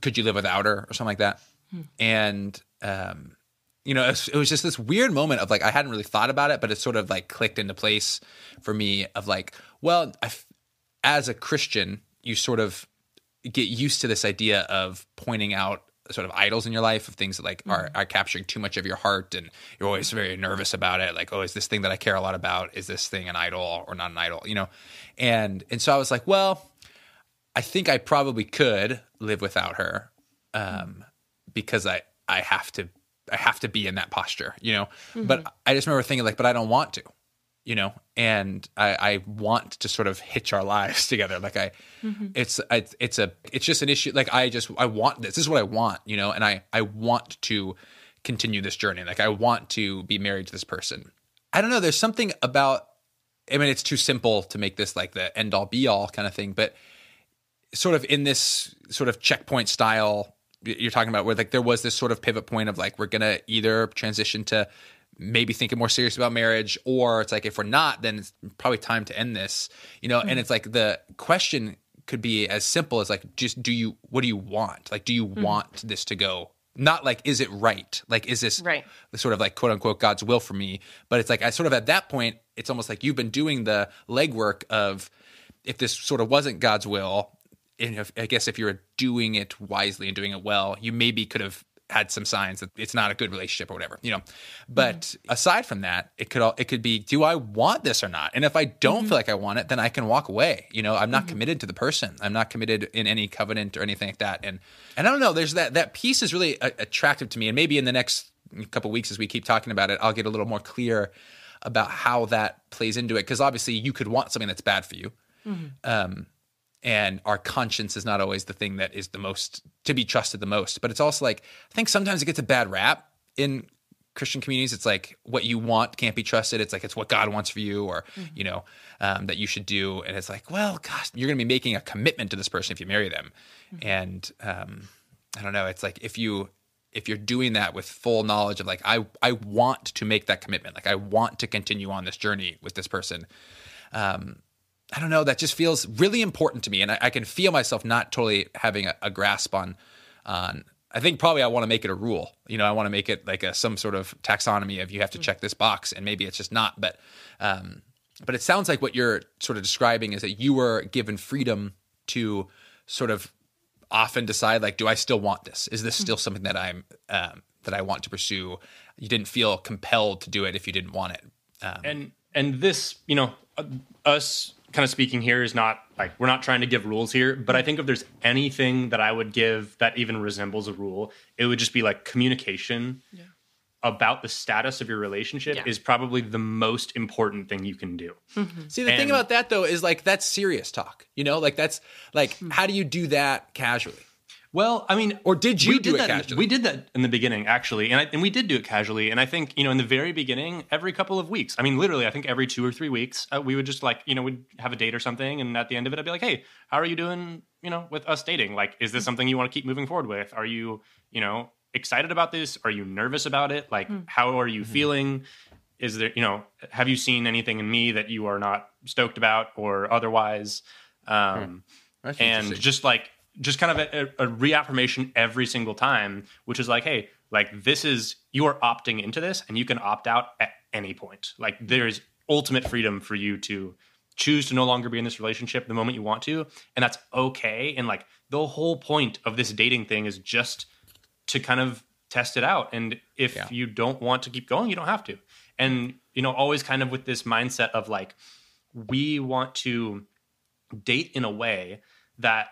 could you live without her or something like that? Hmm. And um, you know, it was, it was just this weird moment of like, I hadn't really thought about it, but it sort of like clicked into place for me of like, well, I, as a Christian, you sort of get used to this idea of pointing out sort of idols in your life, of things that like are, are capturing too much of your heart, and you're always very nervous about it. Like, oh, is this thing that I care a lot about, is this thing an idol or not an idol, you know? And, and so I was like, well, I think I probably could live without her um, because I, I have to I have to be in that posture, you know, mm-hmm. but I just remember thinking like, but I don't want to, you know, and I, I want to sort of hitch our lives together. Like I, mm-hmm. it's, I, it's a, it's just an issue. Like I just, I want this, this is what I want, you know, and I, I want to continue this journey. Like I want to be married to this person. I don't know. There's something about, I mean, it's too simple to make this like the end all be all kind of thing, but sort of in this sort of checkpoint style you're talking about, where like there was this sort of pivot point of like, we're going to either transition to maybe thinking more serious about marriage, or it's like, if we're not, then it's probably time to end this, you know? Mm-hmm. And it's like, the question could be as simple as like, just do you, what do you want? Like, do you mm-hmm. want this to go? Not like, is it right? Like, is this right. sort of like quote unquote God's will for me? But it's like, I sort of, at that point, it's almost like you've been doing the legwork of, if this sort of wasn't God's will, and if, I guess if you were doing it wisely and doing it well, you maybe could have had some signs that it's not a good relationship or whatever, you know. But mm-hmm. aside from that, it could all, it could be, do I want this or not? And if I don't mm-hmm. feel like I want it, then I can walk away. You know, I'm not mm-hmm. committed to the person. I'm not committed in any covenant or anything like that. And and I don't know. There's that that piece is really a- attractive to me. And maybe in the next couple of weeks, as we keep talking about it, I'll get a little more clear about how that plays into it. Because obviously, you could want something that's bad for you. Mm-hmm. Um, And our conscience is not always the thing that is the most, to be trusted the most. But it's also like, I think sometimes it gets a bad rap in Christian communities. It's like, what you want can't be trusted. It's like, it's what God wants for you, or, mm-hmm. you know, um, that you should do. And it's like, well, gosh, you're going to be making a commitment to this person if you marry them. Mm-hmm. And um, I don't know, it's like, if you, if you're doing that with full knowledge of like, I, I want to make that commitment. Like, I want to continue on this journey with this person. Um, I don't know, that just feels really important to me. And I, I can feel myself not totally having a, a grasp on, on, I think probably I want to make it a rule. You know, I want to make it like a, some sort of taxonomy of, you have to mm-hmm. check this box, and maybe it's just not. But, um, but it sounds like what you're sort of describing is that you were given freedom to sort of often decide like, do I still want this? Is this mm-hmm. still something that I'm, um, that I want to pursue? You didn't feel compelled to do it if you didn't want it. Um, and, and this, you know, uh, us, kind of speaking here is not like, we're not trying to give rules here, but I think if there's anything that I would give that even resembles a rule, it would just be like communication yeah. about the status of your relationship yeah. is probably the most important thing you can do. Mm-hmm. See, the and, thing about that though is like, that's serious talk, you know, like that's like, mm-hmm. how do you do that casually? Well, I mean, or did you do it that, casually? We did that in the beginning, actually, and I, and we did do it casually. And I think, you know, in the very beginning, every couple of weeks, I mean, literally, I think every two or three weeks, uh, we would just like, you know, we'd have a date or something, and at the end of it, I'd be like, hey, how are you doing, you know, with us dating? Like, is this something you want to keep moving forward with? Are you, you know, excited about this? Are you nervous about it? Like, mm. how are you mm-hmm. feeling? Is there, you know, have you seen anything in me that you are not stoked about or otherwise? Um, mm. And just like, just kind of a, a reaffirmation every single time, which is like, hey, like this is, you are opting into this and you can opt out at any point. Like there is ultimate freedom for you to choose to no longer be in this relationship the moment you want to. And that's okay. And like the whole point of this dating thing is just to kind of test it out. And if yeah. you don't want to keep going, you don't have to. And, you know, always kind of with this mindset of like, we want to date in a way that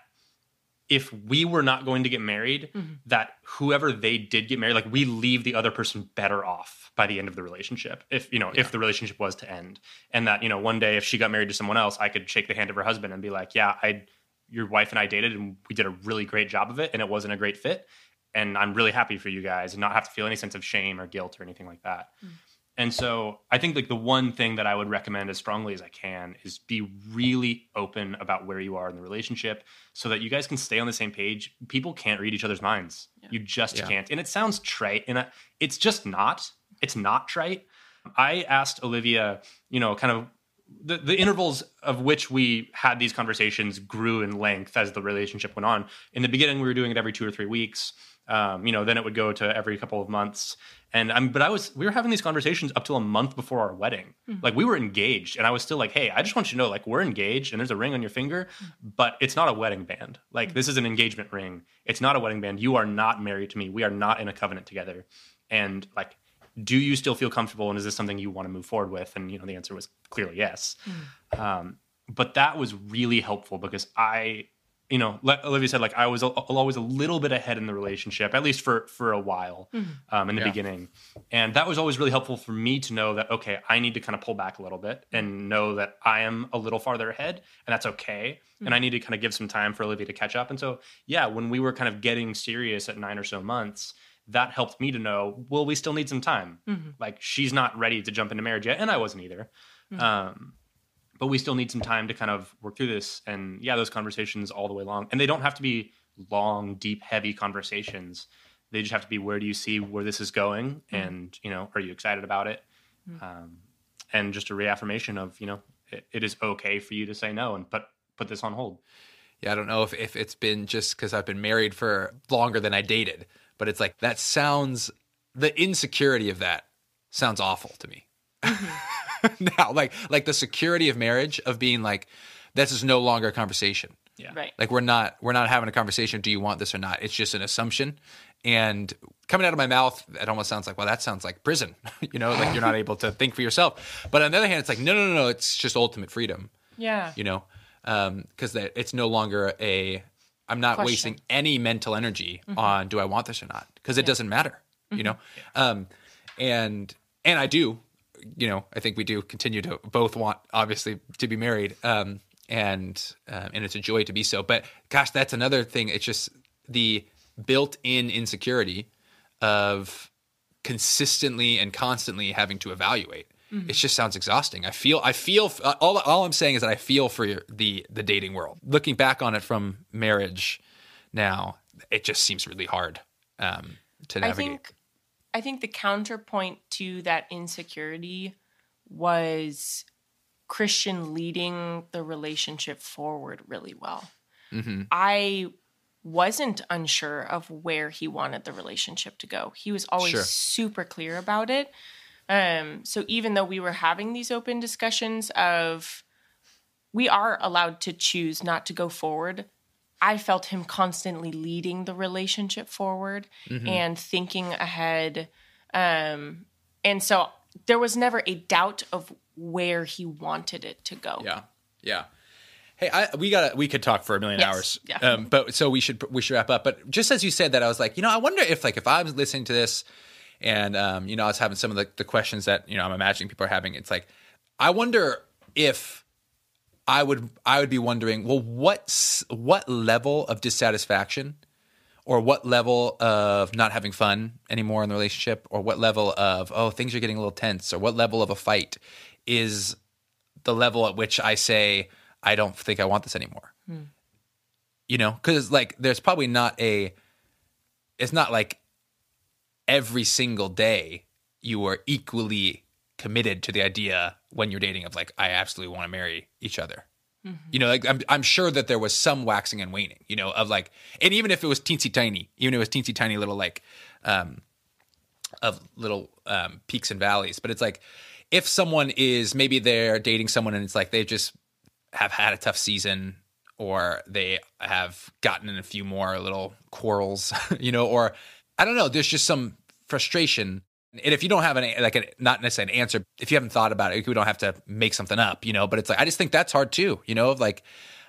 if we were not going to get married, mm-hmm. that whoever they did get married, like we leave the other person better off by the end of the relationship. If, you know, yeah. if the relationship was to end, and that, you know, one day if she got married to someone else, I could shake the hand of her husband and be like, yeah, I, your wife and I dated and we did a really great job of it and it wasn't a great fit. And I'm really happy for you guys and not have to feel any sense of shame or guilt or anything like that. Mm. And so I think like the one thing that I would recommend as strongly as I can is be really open about where you are in the relationship so that you guys can stay on the same page. People can't read each other's minds. Yeah. You just yeah. can't. And it sounds trite, and I, it's just not. It's not trite. I asked Olivia, you know, kind of the, the intervals of which we had these conversations grew in length as the relationship went on. In the beginning, we were doing it every two or three weeks. Um, you know, then it would go to every couple of months. And I'm, but I was, we were having these conversations up till a month before our wedding. Mm-hmm. Like we were engaged and I was still like, hey, I just want you to know, like we're engaged and there's a ring on your finger, but it's not a wedding band. Like mm-hmm. this is an engagement ring. It's not a wedding band. You are not married to me. We are not in a covenant together. And like, do you still feel comfortable? And is this something you want to move forward with? And, you know, the answer was clearly yes. Mm-hmm. Um, but that was really helpful because I, you know, like Olivia said, like I was a, always a little bit ahead in the relationship, at least for, for a while mm-hmm. um, in the yeah. beginning. And that was always really helpful for me to know that, okay, I need to kind of pull back a little bit and know that I am a little farther ahead and that's okay. Mm-hmm. And I need to kind of give some time for Olivia to catch up. And so, yeah, when we were kind of getting serious at nine or so months, that helped me to know, well, we still need some time. Mm-hmm. Like she's not ready to jump into marriage yet. And I wasn't either. Mm-hmm. Um, but we still need some time to kind of work through this. And yeah, those conversations all the way along. And they don't have to be long, deep, heavy conversations. They just have to be, where do you see where this is going? Mm-hmm. And, you know, are you excited about it? Mm-hmm. Um, and just a reaffirmation of, you know, it, it is okay for you to say no and put, put this on hold. Yeah, I don't know if, if it's been just because I've been married for longer than I dated, but it's like, that sounds, the insecurity of that sounds awful to me. Mm-hmm. Now, like like the security of marriage, of being like, this is no longer a conversation. Yeah. Right. Like we're not we're not having a conversation. Do you want this or not? It's just an assumption. And coming out of my mouth, it almost sounds like, well, that sounds like prison. You know, like you're not able to think for yourself. But on the other hand, it's like, no, no, no, no. It's just ultimate freedom. Yeah. You know, because um, it's no longer a, I'm not Question. wasting any mental energy mm-hmm. on do I want this or not? Because it yeah. doesn't matter, mm-hmm. you know. Um, and and I do. You know, I think we do continue to both want, obviously, to be married, um, and uh, and it's a joy to be so. But gosh, that's another thing. It's just the built-in insecurity of consistently and constantly having to evaluate. Mm-hmm. It just sounds exhausting. I feel, I feel. All, all I'm saying is that I feel for your, the the dating world. Looking back on it from marriage now, it just seems really hard um, to navigate. I think- I think the counterpoint to that insecurity was Christian leading the relationship forward really well. Mm-hmm. I wasn't unsure of where he wanted the relationship to go. He was always sure. super clear about it. Um, so even though we were having these open discussions of we are allowed to choose not to go forward, I felt him constantly leading the relationship forward mm-hmm. and thinking ahead. Um, and so there was never a doubt of where he wanted it to go. Yeah. Yeah. Hey, I, we got we could talk for a million yes. hours, yeah. um, but so we should, we should wrap up. But just as you said that, I was like, you know, I wonder if like, if I was listening to this and, um, you know, I was having some of the, the questions that, you know, I'm imagining people are having, it's like, I wonder if I would I would be wondering, well, what what level of dissatisfaction or what level of not having fun anymore in the relationship or what level of, oh, things are getting a little tense or what level of a fight is the level at which I say, I don't think I want this anymore. Hmm. You know, because like there's probably not a – it's not like every single day you are equally committed to the idea when you're dating of like, I absolutely want to marry each other. Mm-hmm. You know, like I'm I'm sure that there was some waxing and waning, you know, of like, and even if it was teensy tiny, even if it was teensy tiny little like, um, of little um, peaks and valleys. But it's like, if someone is, maybe they're dating someone and it's like, they just have had a tough season or they have gotten in a few more little quarrels, you know, or I don't know, there's just some frustration. And if you don't have an, like, a, not necessarily an answer, if you haven't thought about it, we don't have to make something up, you know, but it's like, I just think that's hard too, you know, of like,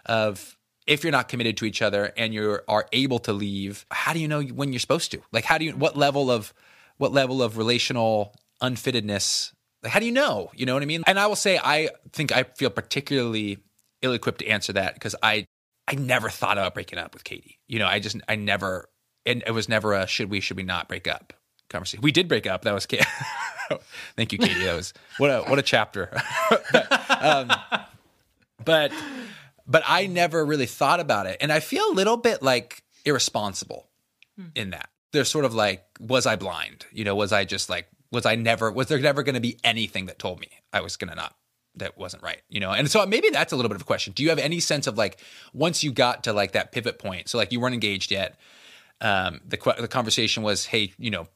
of if you're not committed to each other and you are able to leave, how do you know when you're supposed to? Like, how do you, what level of, what level of relational unfittedness, like, how do you know? You know what I mean? And I will say, I think I feel particularly ill-equipped to answer that because I, I never thought about breaking up with Katie. You know, I just, I never, and it was never a should we, should we not break up conversation. We did break up. That was Katie. Thank you, Katie. That was what a what a chapter. but, um, but but I never really thought about it, and I feel a little bit like irresponsible hmm. in that. There's sort of like, was I blind? You know, was I just like, was I never? Was there never going to be anything that told me I was going to not? That wasn't right, you know? And so maybe that's a little bit of a question. Do you have any sense of like, once you got to like that pivot point? So like you weren't engaged yet. Um, the the conversation was, hey, you know,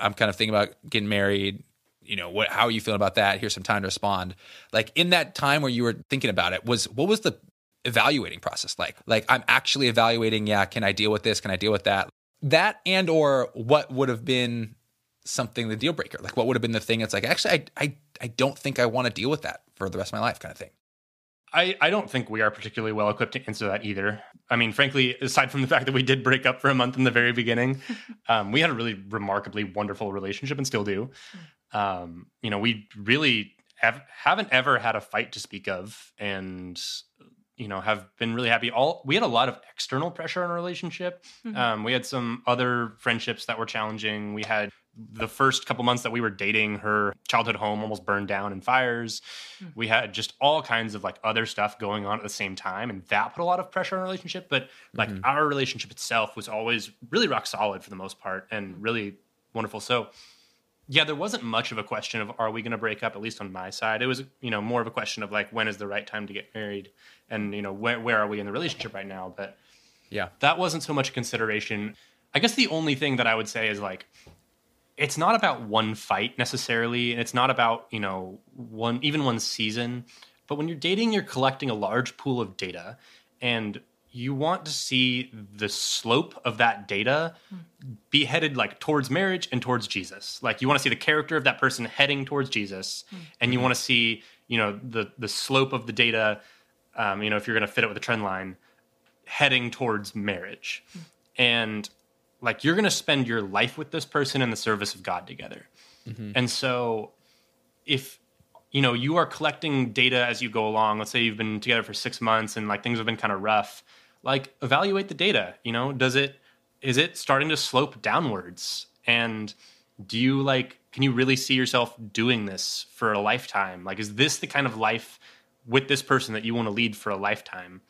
I'm kind of thinking about getting married, you know, what, how are you feeling about that? Here's some time to respond. Like in that time where you were thinking about it, was, what was the evaluating process like? Like I'm actually evaluating, yeah, can I deal with this? Can I deal with that? That and, or what would have been something, the deal breaker? Like what would have been the thing? It's like, actually, I, I, I don't think I want to deal with that for the rest of my life kind of thing. I, I don't think we are particularly well equipped to answer that either. I mean, frankly, aside from the fact that we did break up for a month in the very beginning, um, we had a really remarkably wonderful relationship and still do. Um, you know, we really have, haven't ever had a fight to speak of and, you know, have been really happy. All we had a lot of external pressure in our relationship. Mm-hmm. Um, we had some other friendships that were challenging. We had the first couple months that we were dating, her childhood home almost burned down in fires. Mm-hmm. We had just all kinds of like other stuff going on at the same time. And that put a lot of pressure on our relationship. But like mm-hmm. our relationship itself was always really rock solid for the most part and really wonderful. So yeah, there wasn't much of a question of, are we going to break up? At least on my side, it was, you know, more of a question of like, when is the right time to get married? And, you know, where, where are we in the relationship right now? But yeah, that wasn't so much a consideration. I guess the only thing that I would say is like, it's not about one fight necessarily, and it's not about, you know, one, even one season. But when you're dating, you're collecting a large pool of data, and you want to see the slope of that data be headed like towards marriage and towards Jesus. Like you want to see the character of that person heading towards Jesus, mm-hmm. and you want to see, you know, the the slope of the data, um, you know, if you're going to fit it with a trend line, heading towards marriage. Mm-hmm. And like you're going to spend your life with this person in the service of God together. Mm-hmm. And so if, you know, you are collecting data as you go along, let's say you've been together for six months and like things have been kind of rough, like evaluate the data, you know, does it, is it starting to slope downwards? And do you like, can you really see yourself doing this for a lifetime? Like, is this the kind of life with this person that you want to lead for a lifetime?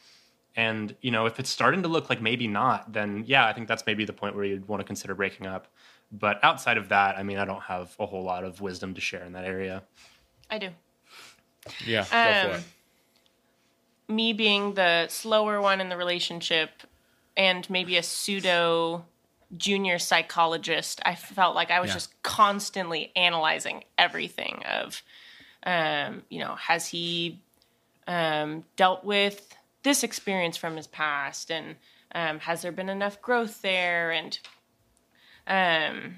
And, you know, if it's starting to look like maybe not, then yeah, I think that's maybe the point where you'd want to consider breaking up. But outside of that, I mean, I don't have a whole lot of wisdom to share in that area. I do. Yeah, um, go for it. Me being the slower one in the relationship and maybe a pseudo junior psychologist, I felt like I was yeah. just constantly analyzing everything of, um, you know, has he um, dealt with this experience from his past, and um, has there been enough growth there? And um,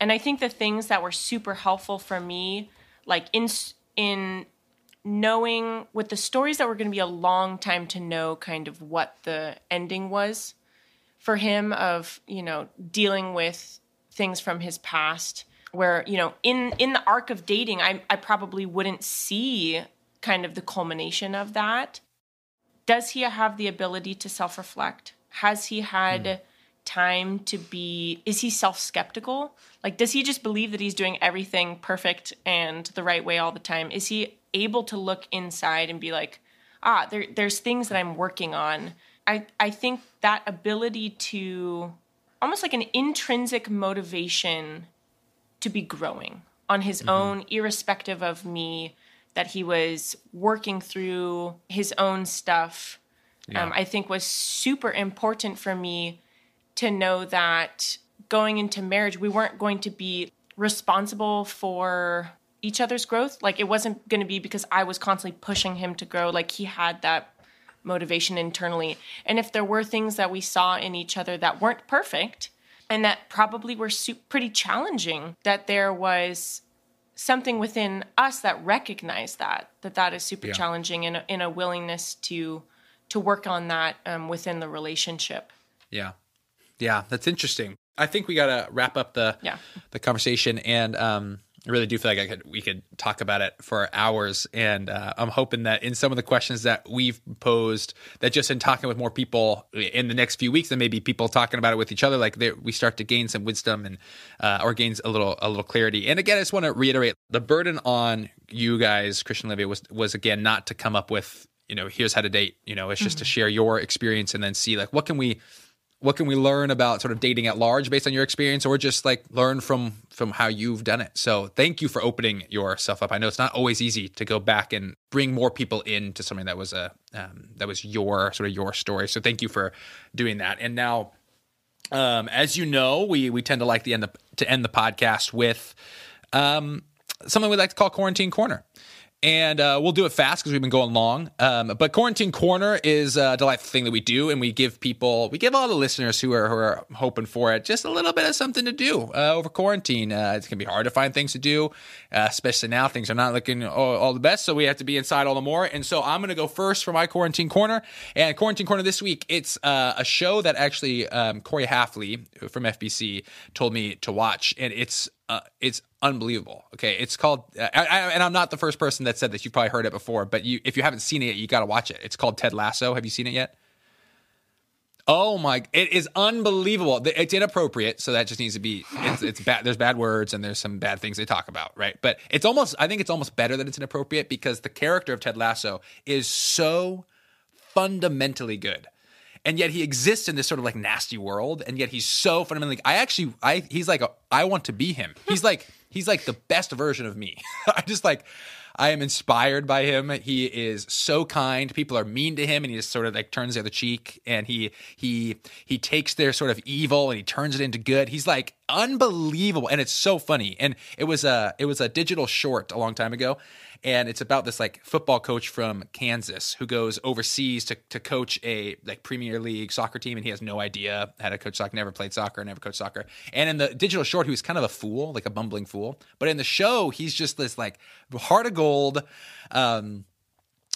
and I think the things that were super helpful for me, like in in knowing with the stories that were going to be a long time to know kind of what the ending was for him of, you know, dealing with things from his past where, you know, in, in the arc of dating, I, I probably wouldn't see kind of the culmination of that. Does he have the ability to self-reflect? Has he had mm. time to be, is he self-skeptical? Like, does he just believe that he's doing everything perfect and the right way all the time? Is he able to look inside and be like, ah, there, there's things that I'm working on. I, I think that ability to, almost like an intrinsic motivation to be growing on his mm-hmm. own, irrespective of me, that he was working through his own stuff, yeah. um, I think was super important for me to know that going into marriage, we weren't going to be responsible for each other's growth. Like, it wasn't going to be because I was constantly pushing him to grow. Like, he had that motivation internally. And if there were things that we saw in each other that weren't perfect and that probably were su- pretty challenging, that there was something within us that recognized that, that that is super yeah. challenging, and in a willingness to to work on that um, within the relationship. Yeah. Yeah, that's interesting. I think we got to wrap up the yeah. the conversation, and um, I really do feel like I could we could talk about it for hours. And uh, I'm hoping that in some of the questions that we've posed, that just in talking with more people in the next few weeks, and maybe people talking about it with each other, like they, we start to gain some wisdom and uh, or gains a little a little clarity. And again, I just want to reiterate the burden on you guys, Christian Livia, was was again not to come up with, you know, here's how to date. You know, it's just mm-hmm. to share your experience and then see like what can we. What can we learn about sort of dating at large based on your experience, or just like learn from from how you've done it? So thank you for opening yourself up. I know it's not always easy to go back and bring more people into something that was a um, that was your sort of your story. So thank you for doing that. And now, um, as you know, we we tend to like the end the, to end the podcast with um, something we like to call Quarantine Corner. And uh, we'll do it fast because we've been going long. Um, but Quarantine Corner is a delightful thing that we do, and we give people, we give all the listeners who are who are hoping for it just a little bit of something to do uh, over quarantine. Uh, it's going to be hard to find things to do, uh, especially now. Things are not looking all, all the best, so we have to be inside all the more. And so I'm going to go first for my Quarantine Corner. And Quarantine Corner this week, it's uh, a show that actually um, Corey Halfley from F B C told me to watch, and it's Uh, it's unbelievable. Okay, it's called, uh, I, I, and I'm not the first person that said this. You've probably heard it before, but you, if you haven't seen it yet, you got to watch it. It's called Ted Lasso. Have you seen it yet? Oh my! It is unbelievable. It's inappropriate, so that just needs to be. It's, it's bad. There's bad words and there's some bad things they talk about, right? But it's almost. I think it's almost better that it's inappropriate because the character of Ted Lasso is so fundamentally good. And yet he exists in this sort of like nasty world, and yet he's so fundamentally. I actually, I he's like, a, I want to be him. He's like, he's like the best version of me. I just like, I am inspired by him. He is so kind. People are mean to him, and he just sort of like turns the other cheek. And he he he takes their sort of evil and he turns it into good. He's like unbelievable, and it's so funny. And it was a it was a digital short a long time ago. And it's about this like football coach from Kansas who goes overseas to, to coach a like Premier League soccer team, and he has no idea how to coach soccer, never played soccer, never coached soccer. And in the digital short, he was kind of a fool, like a bumbling fool. But in the show, he's just this like heart of gold, um,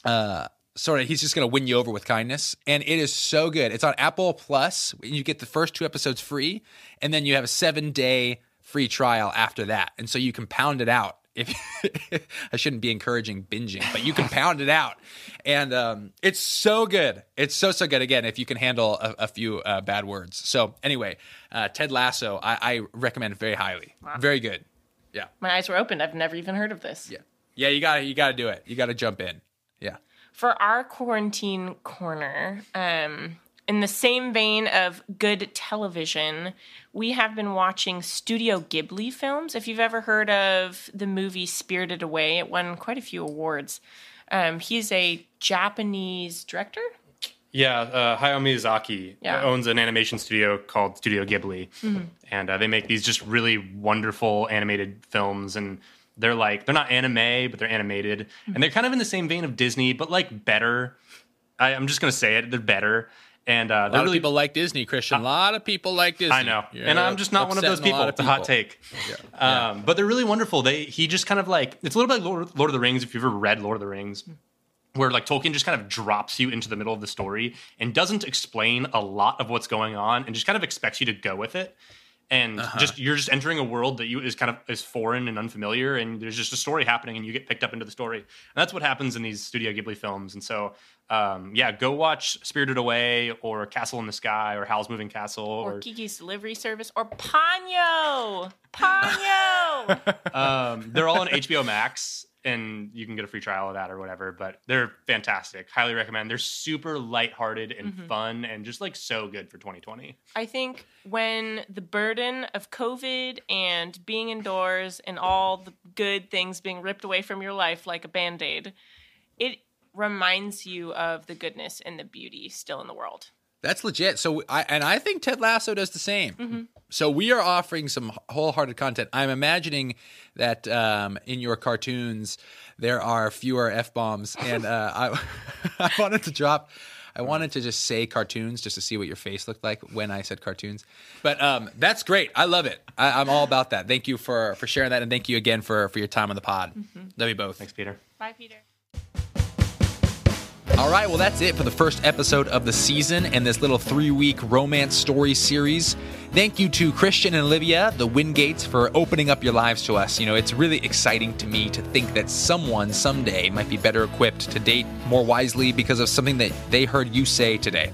uh, sort of he's just going to win you over with kindness. And it is so good. It's on Apple Plus. You get the first two episodes free, and then you have a seven-day free trial after that. And so you can pound it out. If I shouldn't be encouraging binging, but you can pound it out. And um, it's so good. It's so, so good. Again, if you can handle a, a few uh, bad words. So anyway, uh, Ted Lasso, I, I recommend it very highly. Wow. Very good. Yeah. My eyes were opened. I've never even heard of this. Yeah. Yeah. You gotta, you gotta do it. You gotta jump in. Yeah. For our Quarantine Corner, um, in the same vein of good television, we have been watching Studio Ghibli films. If you've ever heard of the movie Spirited Away, it won quite a few awards. Um, he's a Japanese director? Yeah, uh, Hayao Miyazaki yeah. owns an animation studio called Studio Ghibli. Mm-hmm. And uh, they make these just really wonderful animated films. And they're like, they're not anime, but they're animated. Mm-hmm. And they're kind of in the same vein of Disney, but like better. I, I'm just going to say it, they're better. And uh, a lot of people like Disney, Christian. A lot of people like Disney. I know, You're and I'm just not one of those people. It's a hot take. Yeah. Um, yeah. But they're really wonderful. They he just kind of like it's a little bit like Lord, Lord of the Rings. If you've ever read Lord of the Rings, where like Tolkien just kind of drops you into the middle of the story and doesn't explain a lot of what's going on, and just kind of expects you to go with it. And uh-huh. just you're just entering a world that you is kind of is foreign and unfamiliar, and there's just a story happening, and you get picked up into the story. And that's what happens in these Studio Ghibli films. And so, um, yeah, go watch Spirited Away or Castle in the Sky or Howl's Moving Castle or, or Kiki's Delivery Service or Ponyo. Ponyo. um, they're all on H B O Max. and you can get a free trial of that or whatever, but they're fantastic. Highly recommend. They're super lighthearted and mm-hmm. fun and just like so good for twenty twenty. I think when the burden of COVID and being indoors and all the good things being ripped away from your life like a Band-Aid, it reminds you of the goodness and the beauty still in the world. That's legit. So I and I think Ted Lasso does the same. Mm-hmm. So we are offering some wholehearted content. I'm imagining that um, in your cartoons there are fewer F-bombs, and uh, I I wanted to drop. I wanted to just say cartoons just to see what your face looked like when I said cartoons. But um, that's great. I love it. I, I'm all about that. Thank you for for sharing that, and thank you again for for your time on the pod. Mm-hmm. Love you both. Thanks, Peter. Bye, Peter. All right, well, that's it for the first episode of the season and this little three-week romance story series. Thank you to Christian and Olivia, the Wingates, for opening up your lives to us. You know, it's really exciting to me to think that someone someday might be better equipped to date more wisely because of something that they heard you say today.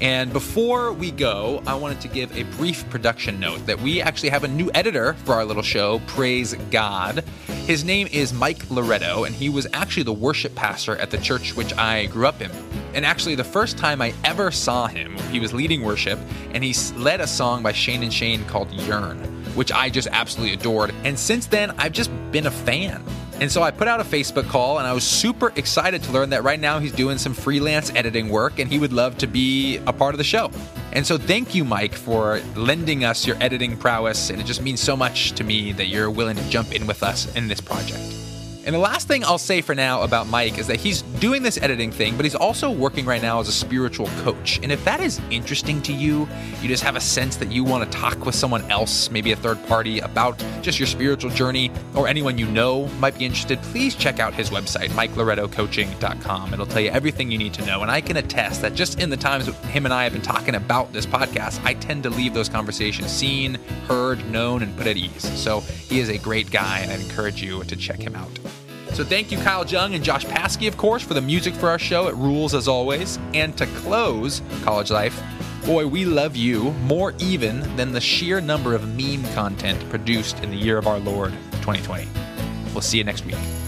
And before we go, I wanted to give a brief production note that we actually have a new editor for our little show, Praise God. His name is Mike Loretto, and he was actually the worship pastor at the church which I grew up in. And actually, the first time I ever saw him, he was leading worship, and he led a song by Shane and Shane called Yearn, which I just absolutely adored. And since then, I've just been a fan. And so I put out a Facebook call, and I was super excited to learn that right now he's doing some freelance editing work, and he would love to be a part of the show. And so thank you, Mike, for lending us your editing prowess, and it just means so much to me that you're willing to jump in with us in this project. And the last thing I'll say for now about Mike is that he's doing this editing thing, but he's also working right now as a spiritual coach. And if that is interesting to you, you just have a sense that you want to talk with someone else, maybe a third party, about just your spiritual journey, or anyone you know might be interested, please check out his website, mike loretto coaching dot com. It'll tell you everything you need to know. And I can attest that just in the times him and I have been talking about this podcast, I tend to leave those conversations seen, heard, known, and put at ease. So he is a great guy, and I encourage you to check him out. So thank you, Kyle Jung and Josh Paskey, of course, for the music for our show. It rules, as always. And to close, College Life, boy, we love you more even than the sheer number of meme content produced in the year of our Lord, twenty twenty. We'll see you next week.